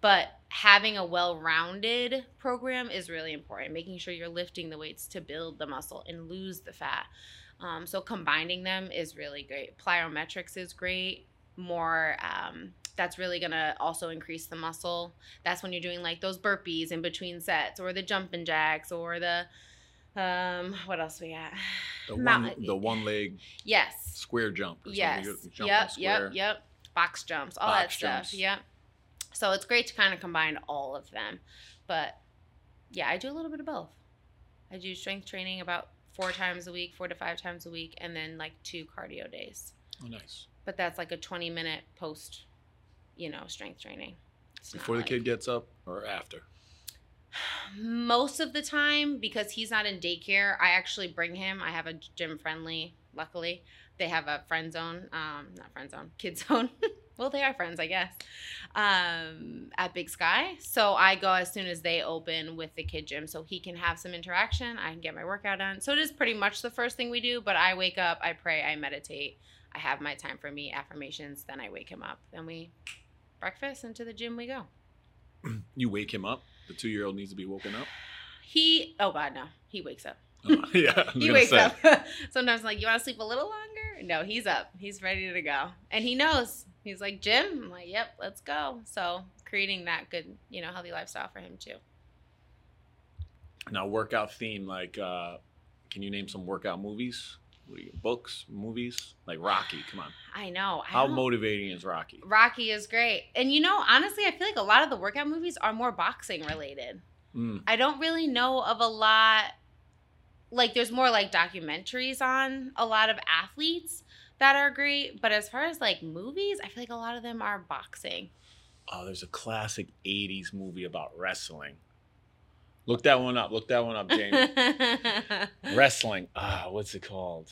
But having a well-rounded program is really important, making sure you're lifting the weights to build the muscle and lose the fat. Um, so combining them is really great. Plyometrics is great. More um that's really gonna also increase the muscle. That's when you're doing like those burpees in between sets or the jumping jacks or the um what else we got, the one the one leg yes square jump or yes jump yep yep yep box jumps all box that jumps. stuff yep so it's great to kind of combine all of them. But yeah, I do a little bit of both. I do strength training about four times a week four to five times a week and then like two cardio days. Oh, nice. But that's like a twenty-minute post, you know, strength training. It's Before like, the kid gets up or after? Most of the time, because he's not in daycare, I actually bring him. I have a gym-friendly, luckily. They have a friend zone. Um, not friend zone. Kid zone. Well, they are friends, I guess, um, at Big Sky. So I go as soon as they open with the kid gym so he can have some interaction. I can get my workout done. So it is pretty much the first thing we do. But I wake up. I pray. I meditate. I have my time for me, affirmations, then I wake him up. Then we breakfast, and to the gym we go. You wake him up? The two-year-old needs to be woken up? He, oh, God, no. He wakes up. Oh, yeah. He wakes say. up. Sometimes I'm like, you want to sleep a little longer? No, he's up. He's ready to go. And he knows. He's like, Jim? I'm like, yep, let's go. So creating that good, you know, healthy lifestyle for him, too. Now, workout theme, like, uh, can you name some workout movies? Books, movies, like Rocky. Come on. I know. I How don't... motivating is Rocky? Rocky is great. And, you know, honestly, I feel like a lot of the workout movies are more boxing related. Mm. I don't really know of a lot. Like, there's more like documentaries on a lot of athletes that are great. But as far as like movies, I feel like a lot of them are boxing. Oh, there's a classic eighties movie about wrestling. Look that one up. Look that one up, Jamie. Wrestling. Ah, what's it called?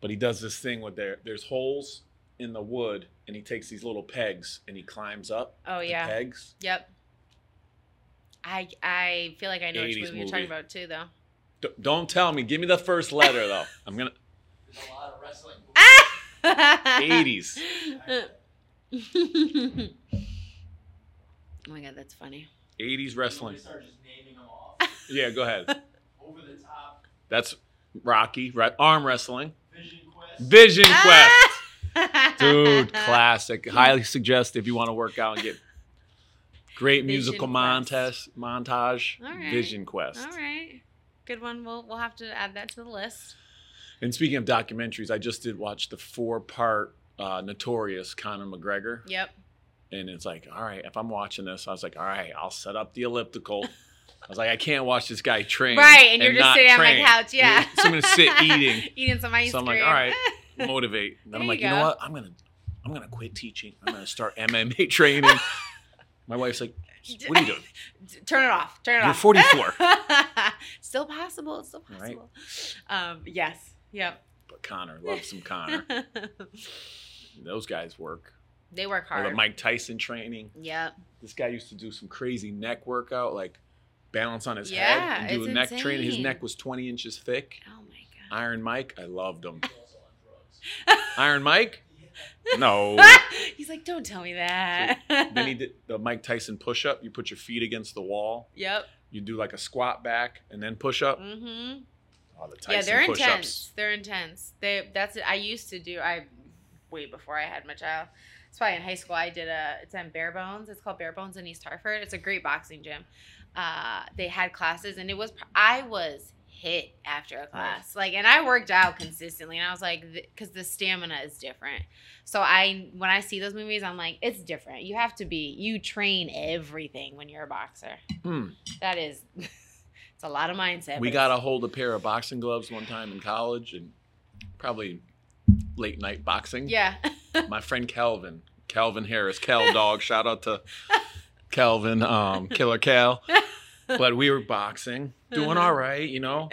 But he does this thing with there. There's holes in the wood and he takes these little pegs and he climbs up. Oh yeah. The pegs. Yep. I I feel like I know which movie, movie you're talking about too, though. D- don't tell me. Give me the first letter, though. I'm gonna. There's a lot of wrestling. eighties. Oh my god, that's funny. eighties wrestling. Just naming them off. Yeah, go ahead. Over the Top. That's Rocky, right? Arm wrestling. Vision Quest. Vision Quest. Dude, classic. Highly suggest if you want to work out and get. Great Vision musical montage, montage. Right. Vision Quest. All right, good one. We'll we'll have to add that to the list. And speaking of documentaries, I just did watch the four-part uh, Notorious Conor McGregor. Yep. And it's like, all right, if I'm watching this, I was like, all right, I'll set up the elliptical. I was like, I can't watch this guy train. Right, and, and you're just sitting train. on my couch, yeah. So I'm gonna sit eating, eating some ice cream. So I'm like, all right, motivate. And then I'm like, you, you know what? I'm gonna I'm gonna quit teaching. I'm gonna start M M A training. My wife's like, what are you doing? Turn it off. Turn it You're off. You're forty-four. Still possible. It's still possible. Right? Um, yes. Yep. But Connor, love some Connor. Those guys work. They work hard. Or the Mike Tyson training. Yep. This guy used to do some crazy neck workout, like balance on his yeah, head and do a neck insane. training. His neck was twenty inches thick. Oh, my God. Iron Mike, I loved him. Iron Mike? No. He's like, don't tell me that. So then he did the Mike Tyson push-up. You put your feet against the wall. Yep. You do like a squat back and then push-up. Mm-hmm. Oh, the Tyson yeah, they're push-ups. intense. They're intense. They that's it. I used to do. I way before I had my child. It's probably in high school. I did a. It's on Bare Bones. It's called Bare Bones in East Hartford. It's a great boxing gym. Uh, they had classes, and it was. I was. hit after a class, like, and I worked out consistently, and I was like, because th- the stamina is different. So I, when I see those movies, I'm like, it's different. You have to be, you train everything when you're a boxer. Hmm. That is, it's a lot of mindset. We got to hold a pair of boxing gloves one time in college, and probably late night boxing. Yeah. My friend Calvin, Calvin Harris, Cal Dog. Shout out to Calvin, um, Killer Cal. But we were boxing, doing all right, you know.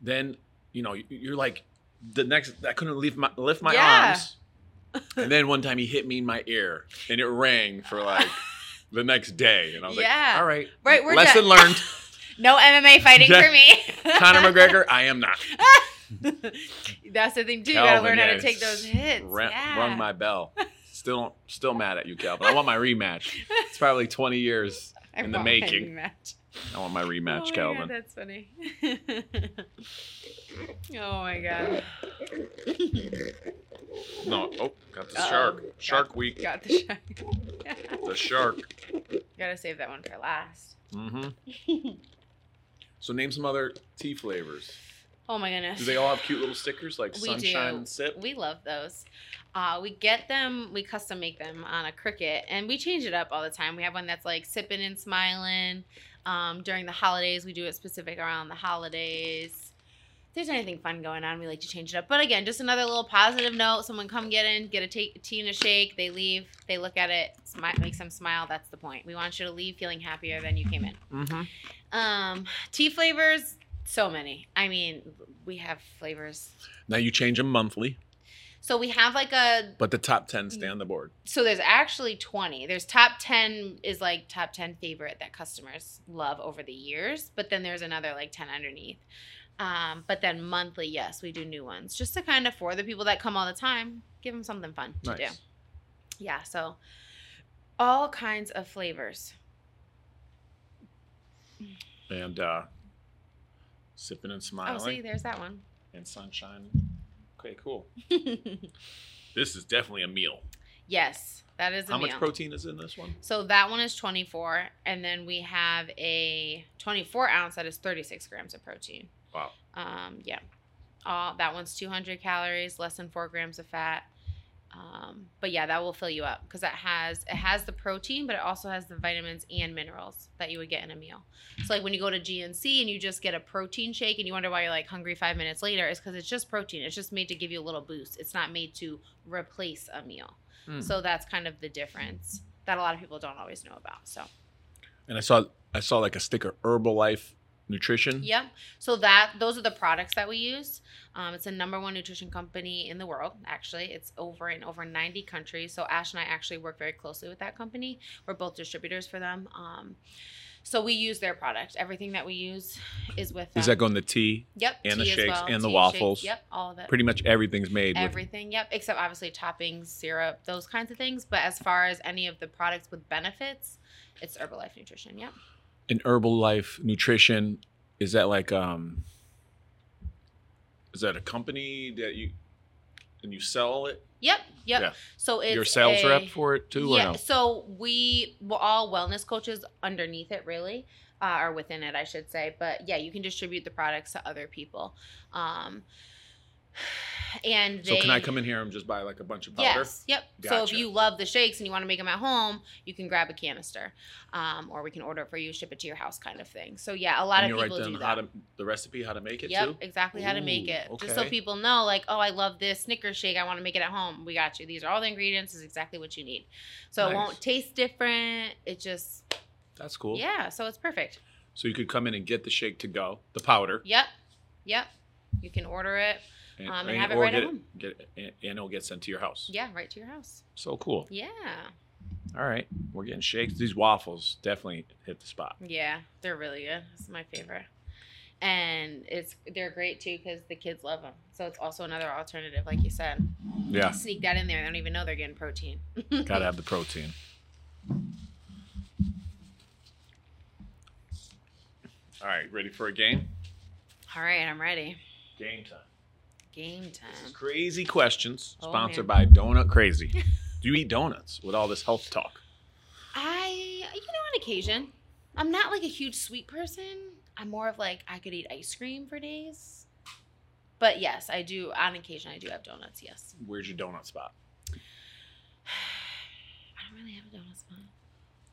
Then, you know, you're like, the next, I couldn't lift my, lift my yeah. arms. And then one time he hit me in my ear, and it rang for like the next day. And I was yeah. like, all right, right we're lesson done. learned. No M M A fighting yeah. for me. Conor McGregor, I am not. That's the thing, too. You got to learn how to take those hits. Ra- yeah. Rung my bell. Still, still mad at you, Calvin. I want my rematch. It's probably twenty years I in the making. I want my rematch, oh Calvin. God, that's funny. Oh my god. No, oh, got the Uh-oh. shark. Shark got, week. Got the shark. The shark. Gotta save that one for last. Mm-hmm. So name some other tea flavors. Oh my goodness. Do they all have cute little stickers like we sunshine do. and sip? We love those. Uh, we get them, we custom make them on a Cricut, and we change it up all the time. We have one that's like sipping and smiling. Um, during the holidays, we do it specific around the holidays. If there's anything fun going on, we like to change it up. But again, just another little positive note. Someone come get in, get a t- tea and a shake. They leave. They look at it. Smi- makes them smile. That's the point. We want you to leave feeling happier than you came in. Mm-hmm. Um, tea flavors, so many. I mean, we have flavors. Now you change them monthly. So we have like a... But the top ten stay on the board. So there's actually twenty. There's top ten is like top ten favorite that customers love over the years. But then there's another like ten underneath. Um, but then monthly, yes, we do new ones. Just to kind of, for the people that come all the time, give them something fun to nice. do. Yeah, so all kinds of flavors. And uh, sipping and smiling. Oh, see, there's that one. And sunshine. Okay, cool. This is definitely a meal. Yes, that is a How meal. How much protein is in this one? So that one is twenty-four, and then we have a twenty-four ounce that is thirty-six grams of protein. Wow. Um, yeah. Uh, that one's two hundred calories, less than four grams of fat. Um, but yeah, that will fill you up because it has it has the protein, but it also has the vitamins and minerals that you would get in a meal. So like when you go to G N C and you just get a protein shake and you wonder why you're like hungry five minutes later, it's because it's just protein. It's just made to give you a little boost. It's not made to replace a meal. Mm. So that's kind of the difference that a lot of people don't always know about. So. And I saw I saw like a sticker Herbalife Nutrition? Yep. So that those are the products that we use. Um, it's the number one nutrition company in the world, actually. It's over in over ninety countries. So Ash and I actually work very closely with that company. We're both distributors for them. Um, so we use their product. Everything that we use is with them. Does that go in the tea? Yep. And the shakes and the waffles? Yep, all of it. Pretty much everything's made. Everything, yep, except obviously toppings, syrup, those kinds of things. But as far as any of the products with benefits, it's Herbalife Nutrition, yep. And Herbalife Nutrition, is that like, um, is that a company that you, and you sell it? Yep, yep. Yeah. So it's your sales a, rep for it too? Yeah, or no? So we, we're all wellness coaches underneath it really, uh, or within it I should say. But yeah, you can distribute the products to other people. Um, and they, so can I come in here and just buy like a bunch of powder? Yes, yep. Gotcha. So if you love the shakes and you want to make them at home, you can grab a canister, um, or we can order it for you, ship it to your house, kind of thing. So yeah, a lot and of people right do that. How to, the recipe, how to make it. Yep, too? exactly Ooh, how to make it. Okay. Just so people know, like, oh, I love this Snickers shake. I want to make it at home. We got you. These are all the ingredients. This is exactly what you need. So nice. It won't taste different. It just. That's cool. Yeah, so it's perfect. So you could come in and get the shake to go, the powder. Yep, yep. You can order it. And, um, and have it right at home. Get, and it'll get sent to your house. Yeah, right to your house. So cool. Yeah. All right. We're getting shakes. These waffles definitely hit the spot. Yeah, they're really good. It's my favorite. And it's they're great, too, because the kids love them. So it's also another alternative, like you said. Yeah. You sneak that in there. They don't even know they're getting protein. Got to have the protein. All right. Ready for a game? All right. I'm ready. Game time. Game time. This is Crazy Questions, oh, sponsored man. by Donut Crazy. Do you eat donuts with all this health talk? I, you know, on occasion. I'm not like a huge sweet person. I'm more of like, I could eat ice cream for days. But yes, I do, on occasion, I do have donuts, yes. Where's your donut spot? I don't really have a donut spot.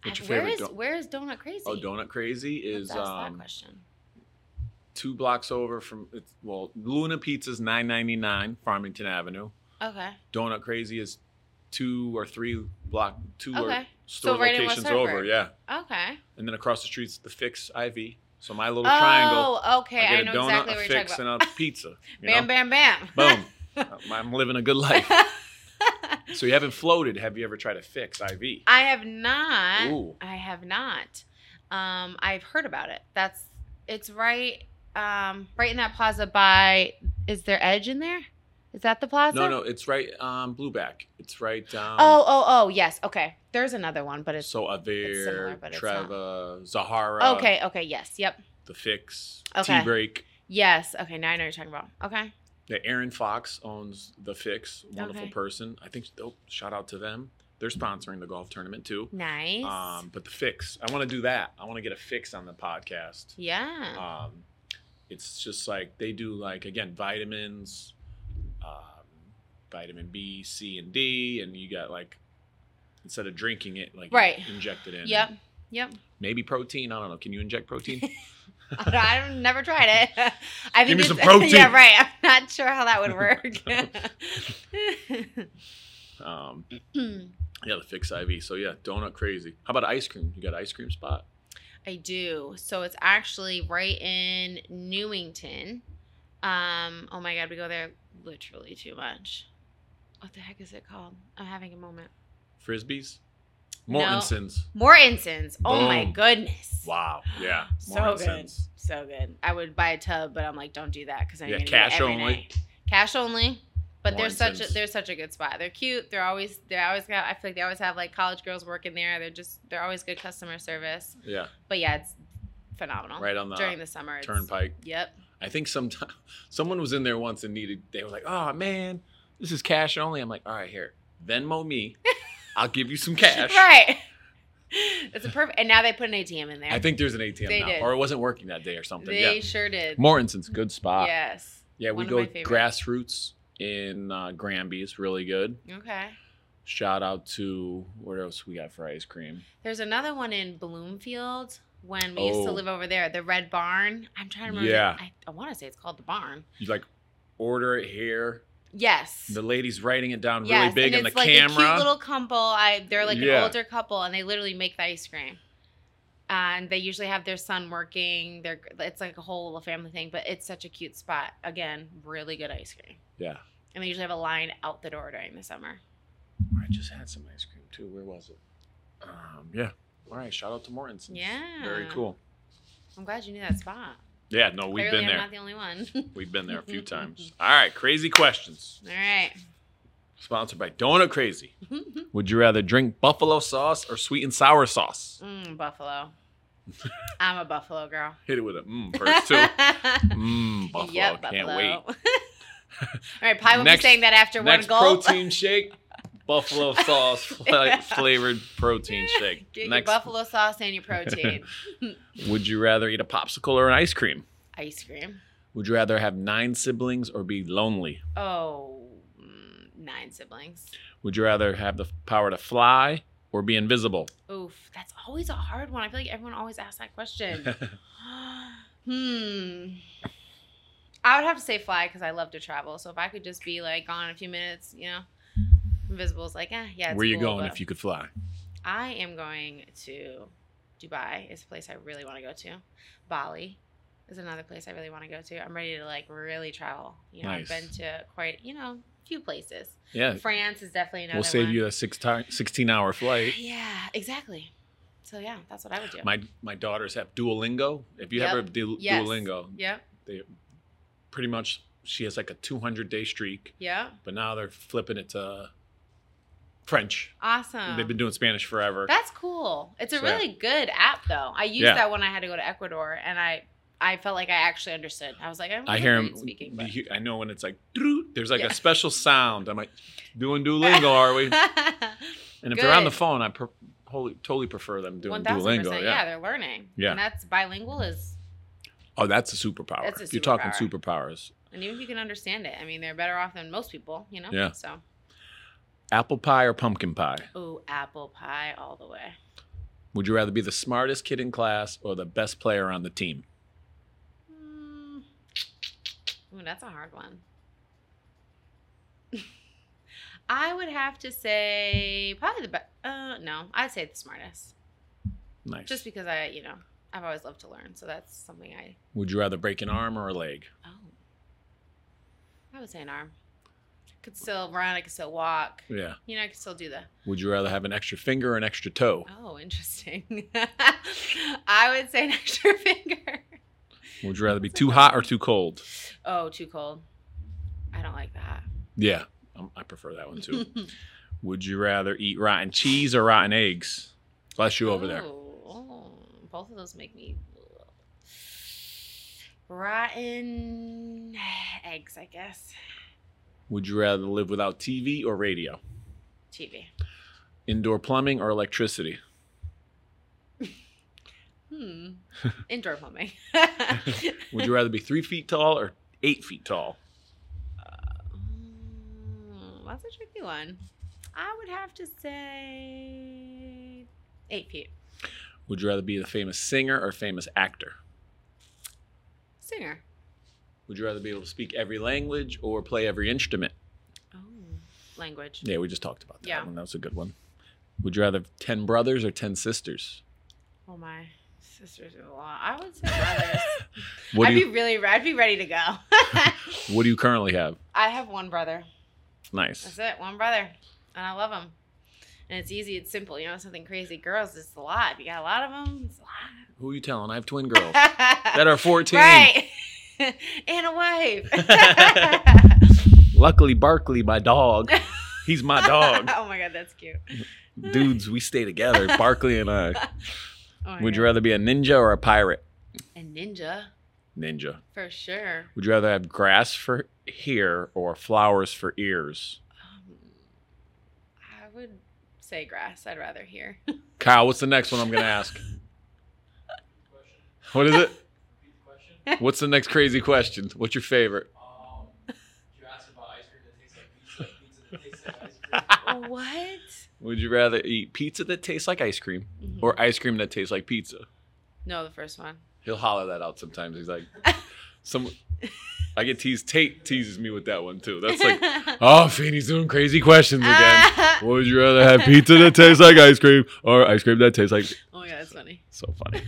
What's I, your favorite where is, don- where is Donut Crazy? Oh, Donut Crazy is... Let's ask um, that question. Two blocks over from, it's, well, Luna Pizza's nine ninety-nine Farmington Avenue. Okay. Donut Crazy is two or three block, two okay. or store so right locations over, yeah. Okay. And then across the street's The Fix four. So my little oh, triangle. Oh, okay. I, I know donut, exactly what you're talking about. And a pizza. Bam, bam, bam, bam. Boom. I'm living a good life. So you haven't floated. Have you ever tried a Fix four? I have not. Ooh. I have not. Um, I've heard about it. That's, it's right. Um, right in that plaza by, is there Edge in there? Is that the plaza? No, no, it's right, um, Blueback. It's right, um. Oh, oh, oh, yes. Okay. There's another one, but it's. So Avere, Treva, Zahara. Okay, okay, yes, yep. The Fix, okay. Tea Break. Yes, okay, now I know what you're talking about. Okay. The Aaron Fox owns The Fix, wonderful okay. person. I think, oh, shout out to them. They're sponsoring the golf tournament too. Nice. Um, but The Fix, I want to do that. I want to get a Fix on the podcast. Yeah. Um. It's just like they do like, again, vitamins, um, vitamin B, C, and D. And you got like, instead of drinking it, like right. inject it in. Yep, yep. Maybe protein. I don't know. Can you inject protein? I've never tried it. I think Give me some protein. Yeah, right. I'm not sure how that would work. um, yeah, the Fix four. So yeah, Donut Crazy. How about ice cream? You got an ice cream spot? I do. So it's actually right in Newington. Um, oh my God, we go there literally too much. What the heck is it called? I'm having a moment. Frisbees? Mortenson's. No. Mortenson's. Boom. Oh my goodness. Wow. Yeah. So good. So good. I would buy a tub, but I'm like, don't do that because I need yeah, cash only. Night. Cash only. But they're such a, they're such a good spot. They're cute. They're always they're always got. I feel like they always have like college girls working there. They're just they're always good customer service. Yeah. But yeah, it's phenomenal. Right on the during the summer turnpike. Yep. I think sometime someone was in there once and needed. They were like, oh man, this is cash only. I'm like, all right, here, Venmo me. I'll give you some cash. Right. It's a perfect. And now they put an A T M in there. I think there's an A T M they now, did. Or it wasn't working that day or something. They yeah. sure did. Mortenson's good spot. Yes. Yeah, we One go grassroots. In uh, Granby, it's really good. Okay. Shout out to, what else we got for ice cream? There's another one in Bloomfield when we oh. used to live over there, the Red Barn. I'm trying to remember. Yeah. I, I want to say it's called the Barn. You like order it here. Yes. The lady's writing it down yes. really big and on the like camera. It's like a cute little couple. I, they're like yeah. an older couple and they literally make the ice cream. And they usually have their son working. They're, it's like a whole little family thing, but it's such a cute spot. Again, really good ice cream. Yeah. And they usually have a line out the door during the summer. I just had some ice cream, too. Where was it? Um, yeah. All right. Shout out to Mortenson's. Yeah. Very cool. I'm glad you knew that spot. Yeah. No, we've Clearly, been there. I'm not the only one. We've been there a few times. All right. Crazy questions. All right. Sponsored by Donut Crazy. Would you rather drink buffalo sauce or sweet and sour sauce? Mm, buffalo. I'm a buffalo girl. Hit it with a mmm first, too. Mmm, buffalo. Yep, Can't buffalo. wait. All right. Probably next, won't be saying that after one gulp. Next protein shake. Buffalo sauce fla- flavored protein shake. Get Next. your buffalo sauce and your protein. Would you rather eat a popsicle or an ice cream? Ice cream. Would you rather have nine siblings or be lonely? Oh, nine siblings. Would you rather have the power to fly or be invisible? Oof, that's always a hard one. I feel like everyone always asks that question. hmm. I would have to say fly because I love to travel. So if I could just be like gone in a few minutes, you know. Invisible's like, eh, yeah. It's Where are you cool, going if you could fly? I am going to Dubai. It's a place I really want to go to. Bali is another place I really want to go to. I'm ready to like really travel. You know, nice. I've been to quite, you know, a few places. Yeah. France is definitely another. We'll save one. you a six time, sixteen hour flight. Yeah, exactly. So yeah, that's what I would do. My my daughters have Duolingo. If you yep. have a du- yes. Duolingo, yeah, they pretty much she has like a two hundred day streak. Yeah. But now they're flipping it to French. Awesome. They've been doing Spanish forever. That's cool. It's a so, really good app, though. I used yeah. that when I had to go to Ecuador, and I, I felt like I actually understood. I was like, I don't know I hear him speaking. But. I know when it's like, there's like yeah. a special sound. I'm like, doing Duolingo, are we? And if good. they're on the phone, I per- wholly, totally prefer them doing Duolingo. Yeah. yeah, they're learning. Yeah. And that's bilingual is. Oh, that's a superpower. That's a superpower. You're talking superpowers. And even if you can understand it, I mean, they're better off than most people, you know? Yeah. So. Apple pie or pumpkin pie? Oh, apple pie all the way. Would you rather be the smartest kid in class or the best player on the team? Mm. Ooh, that's a hard one. I would have to say probably the best. Uh, no, I'd say the smartest. Nice. Just because I, you know, I've always loved to learn, so that's something I. Would you rather break an arm or a leg? Oh, I would say an arm. Could still run, I could still walk. Yeah. You know, I could still do that. Would you rather have an extra finger or an extra toe? Oh, interesting. I would say an extra finger. Would you rather be too hot or too cold? Oh, too cold. I don't like that. Yeah, um, I prefer that one too. Would you rather eat rotten cheese or rotten eggs? Bless you over oh, there. Oh, both of those make me... Rotten eggs, I guess. Would you rather live without T V or radio? T V. Indoor plumbing or electricity? hmm. Indoor plumbing. Would you rather be three feet tall or eight feet tall? Uh, that's a tricky one. I would have to say eight feet. Would you rather be the famous singer or famous actor? Singer. Would you rather be able to speak every language or play every instrument? Oh, language. Yeah, we just talked about that yeah. one. That was a good one. Would you rather have ten brothers or ten sisters? Oh, my sisters are a lot. I would say brothers. What I'd you, be really I'd be ready to go. What do you currently have? I have one brother. Nice. That's it. One brother. And I love him. And it's easy. It's simple. You know, something crazy. Girls, it's a lot. You got a lot of them. It's a lot. Who are you telling? I have twin girls that are fourteen. Right. And a wife. Luckily, Barkley, my dog, he's my dog. Oh, my God, that's cute. Dudes, we stay together, Barkley and I. Oh Would God. you rather be a ninja or a pirate? A ninja. Ninja. For sure. Would you rather have grass for hair or flowers for ears? Um, I would say grass. I'd rather hair. Kyle, what's the next one I'm going to ask? What is it? What's the next crazy question? What's your favorite? Um, you asked about ice cream that tastes like pizza, pizza that tastes like ice cream. What? Would you rather eat pizza that tastes like ice cream mm-hmm. or ice cream that tastes like pizza? No, the first one. He'll holler that out sometimes. He's like, some. I get teased. Tate teases me with that one too. That's like, oh, Feeney's doing crazy questions again. Would you rather have pizza that tastes like ice cream or ice cream that tastes like? Oh, my God, that's funny. So funny.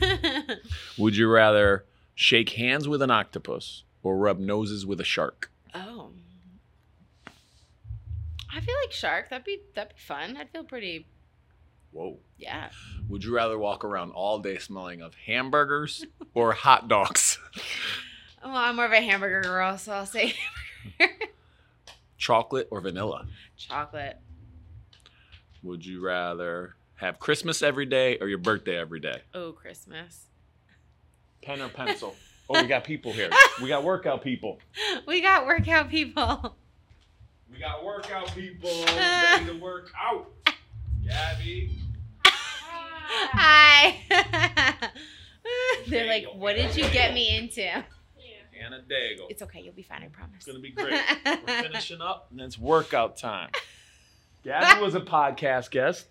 Would you rather shake hands with an octopus or rub noses with a shark? Oh. I feel like shark. That'd be that'd be fun. I'd feel pretty. Whoa. Yeah. Would you rather walk around all day smelling of hamburgers or hot dogs? Well, I'm more of a hamburger girl, so I'll say hamburger. Chocolate or vanilla? Chocolate. Would you rather have Christmas every day or your birthday every day? Oh, Christmas. Pen or pencil? Oh, we got people here. We got workout people. We got workout people. We got workout people ready to work out. Gabby. Hi. They're like, what did you get me into? Yeah. Anna Daigle. It's okay. You'll be fine. I promise. It's going to be great. We're finishing up, and it's workout time. Gabby was a podcast guest.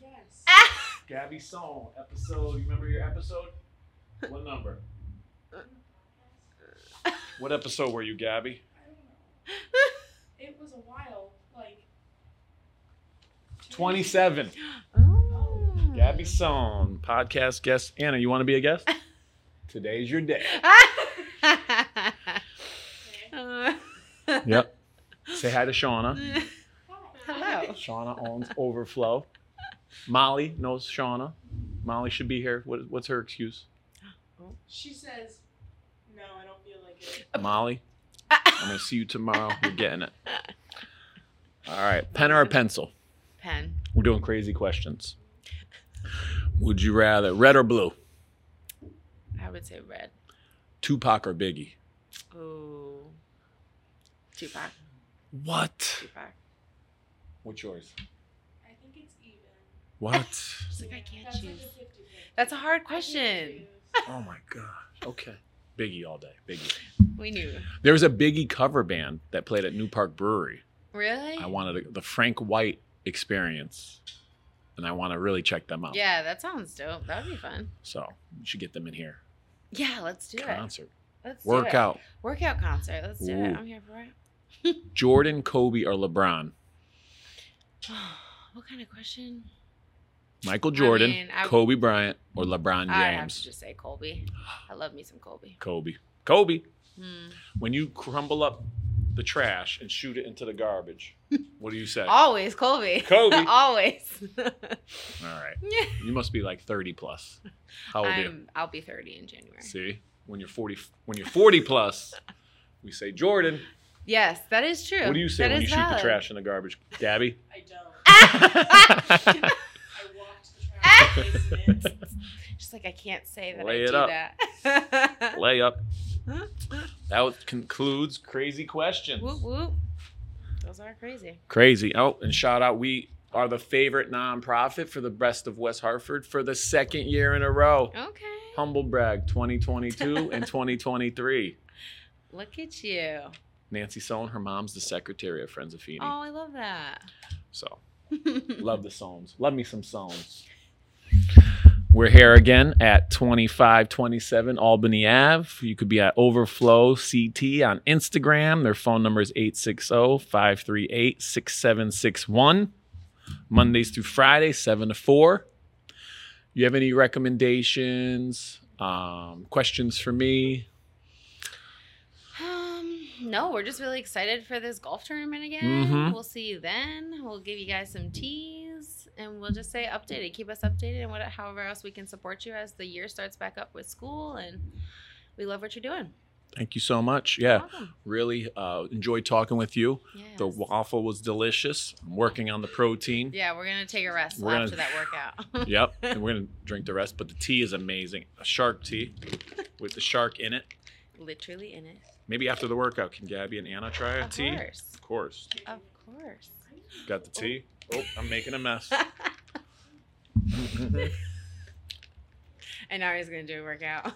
Yes. Gabby Song episode. You remember your episode? What number? What episode were you, Gabby? I don't know. It was a while, like twenty-seven. Oh. Gabby Song, podcast guest. Anna, you want to be a guest? Today's your day. Yep. Say hi to Shauna. Hello. Shauna owns Overflow. Molly knows Shauna. Molly should be here. What, what's her excuse? She says, "No, I don't feel like it." Molly. I'm going to see you tomorrow. You're getting it. All right. Pen or a pencil? Pen. We're doing crazy questions. Would you rather red or blue? I would say red. Tupac or Biggie? Ooh. Tupac. What? Tupac. What's yours? I think it's even. What? It's like, yeah. I can't That's choose. Like a That's a hard question. Oh, my gosh. Okay. Biggie all day. Biggie. We knew. There was a Biggie cover band that played at New Park Brewery. Really? I wanted a, the Frank White Experience, and I want to really check them out. Yeah, that sounds dope. That would be fun. So we should get them in here. Yeah, let's do concert. it. Concert. Let's do Workout. It. Workout concert. Let's do Ooh. it. I'm here for it. Jordan, Kobe, or LeBron? What kind of question? Michael Jordan, I mean, I, Kobe Bryant, or LeBron James? I have to just say Kobe. I love me some Kobe. Kobe. Kobe. Mm. When you crumble up the trash and shoot it into the garbage, what do you say? Always Kobe. Kobe. Always. All right. You must be like thirty plus. How old I'm, are you? I'll be thirty in January. See? When you're forty, when you're forty plus, we say Jordan. Yes, that is true. What do you say that when you valid. shoot the trash in the garbage, Gabby? I don't. Just like, I can't say that. Lay I do up. that. Lay up. That concludes crazy questions. Whoop whoop. Those are crazy. Crazy. Oh, and shout out, we are the favorite nonprofit for the best of West Hartford for the second year in a row. Okay. Humble brag, twenty twenty-two and twenty twenty-three. Look at you. Nancy Sohn, her mom's the secretary of Friends of Feeney. Oh, I love that. So, love the Sohns. Love me some Sohns. We're here again at twenty-five twenty-seven Albany Avenue. You could be at Overflow C T on Instagram. Their phone number is eight six zero, five three eight, six seven six one. Mondays through Fridays, seven to four. You have any recommendations, um, questions for me? Um, no, we're just really excited for this golf tournament again. Mm-hmm. We'll see you then. We'll give you guys some tea. And we'll just say updated. Keep us updated and what, however else we can support you as the year starts back up with school. And we love what you're doing. Thank you so much. Yeah, really uh, enjoyed talking with you. Yes. The waffle was delicious. I'm working on the protein. Yeah, we're going to take a rest we're after gonna, that workout. Yep, and we're going to drink the rest. But the tea is amazing. A shark tea with the shark in it. Literally in it. Maybe after the workout, can Gabby and Anna try a of tea? Of course. Of course. Of course. Got the tea? Oh. Oh, I'm making a mess. And now he's going to do a workout.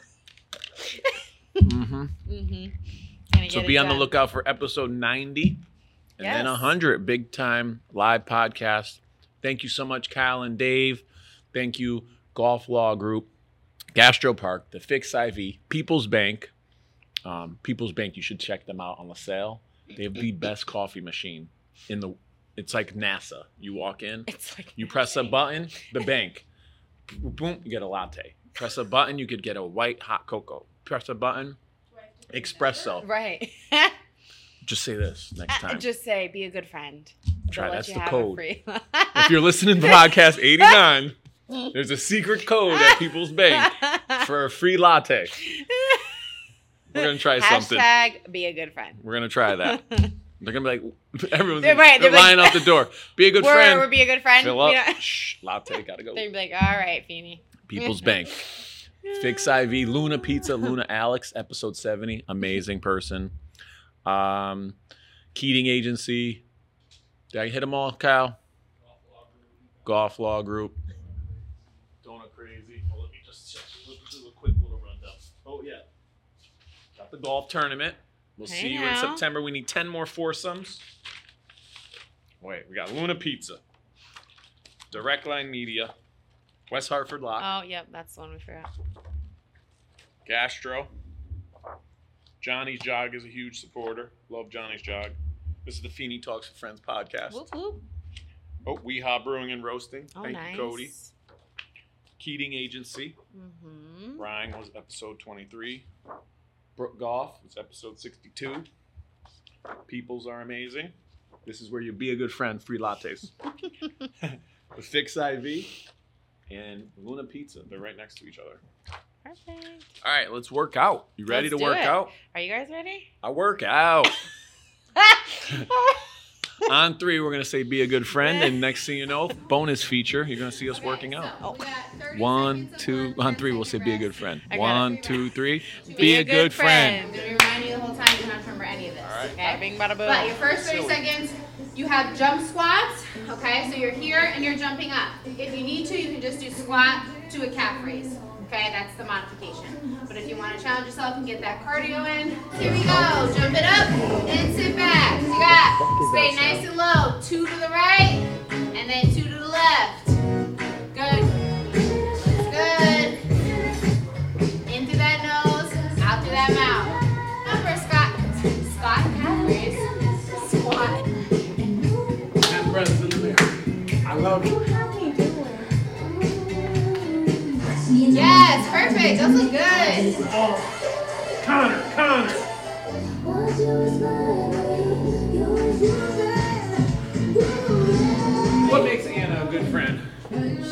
Mm-hmm. Mm-hmm. So be on done. the lookout for episode ninety and yes. then one hundred. Big time live podcast. Thank you so much, Kyle and Dave. Thank you, Goff Law Group, GastroPark, The Fix I V, People's Bank. Um, People's Bank, you should check them out on the sale. They have the best coffee machine in the world. It's like NASA. You walk in, like you press a button, the bank. boom, you get a latte. Press a button, you could get a white hot cocoa. Press a button, espresso. Right. Just say this next time. Uh, just say, be a good friend. Try. They'll That's the code. If you're listening to podcast eighty-nine, there's a secret code at People's Bank for a free latte. We're going to try something. Hashtag be a good friend. We're going to try that. They're going to be like, everyone's they're right, they're lining like, up the door. Be a good we're, friend. We're be a good friend. Fill up. Shh, latte, got to go. They're going to be like, all right, Feeney. People's Bank. Fix I V, Luna Pizza, Luna Alex, episode seventy. Amazing person. Um, Keating Agency. Did I hit them all, Kyle? Goff Law Group. Donut Crazy. Oh, let me just check. Let's do a quick little rundown. Oh, yeah. Got the golf tournament. We'll hey see now. you in September. We need ten more foursomes. Wait, we got Luna Pizza, Direct Line Media, West Hartford Lock. Oh, yep, that's the one we forgot. Gastro. Johnny's Jog is a huge supporter. Love Johnny's Jog. This is the Feeney Talks with Friends podcast. Whoop, whoop. Oh, Weehaw Brewing and Roasting. Oh, Thank nice. you, Cody. Keating Agency. Mm-hmm. Ryan was episode twenty-three. Brooke Goff was episode sixty-two. Peoples are amazing. This is where you be a good friend. Free lattes. The Fix I V and Luna Pizza. They're right next to each other. Perfect. All right, let's work out. You ready let's to work it. out? Are you guys ready? I work out. On three, we're going to say be a good friend. And next thing you know, bonus feature, you're going to see us okay, working out. So oh. One, two, on three, we'll say be a good friend. One, two, three, be, be a, a good friend. friend. Did remind you the whole time you don't remember any of this. All right. Okay? Bada bing, bada boom. But your first thirty seconds, you have jump squats. Okay, so you're here and you're jumping up. If you need to, you can just do squat to a calf raise. Okay, that's the modification. But if you want to challenge yourself and get that cardio in, here we go. Jump it up and sit back. You got stay nice and low. Two to the right and then two to the left. Good. Good. In through that nose, out through that mouth. Upper squat. Squat, calf raise. Squat. Ten breaths in the mirror. I love you. Yes, perfect. Those look good. Oh, Connor, Connor. What makes Anna a good friend?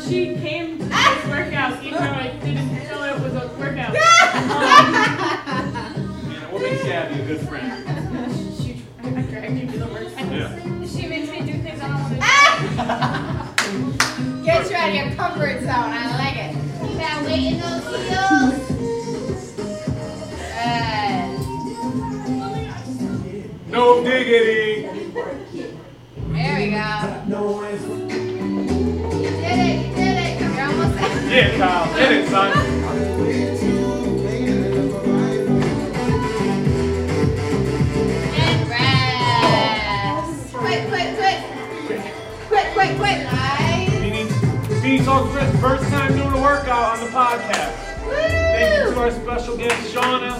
She came to this workout even though I didn't tell her it was a workout. Um, Anna, what makes Gabby a good friend? She I dragged you to the workout. Yeah. She makes me do things all the time. Get you out of your comfort zone. I like it. That weight in those heels. Good. No diggity. There we go. You did it, you did it. You're almost there. Yeah, Kyle, get it, son. And rest. Quick, quick, quick. Quick, quick, quick. Feeney Talks with Friends, first time doing a workout on the podcast. Woo! Thank you to our special guest, Shauna.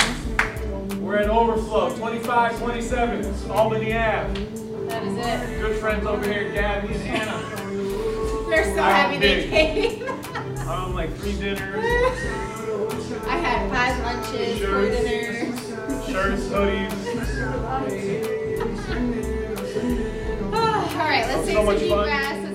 We're at Overflow, twenty-five twenty-seven, Albany Avenue. That is it. Good friends over here, Gabby and Anna. They're so I happy they came. um, like three dinners. I had five lunches, shirts, four dinners. Shirts, hoodies. All right, let's take some deep breaths.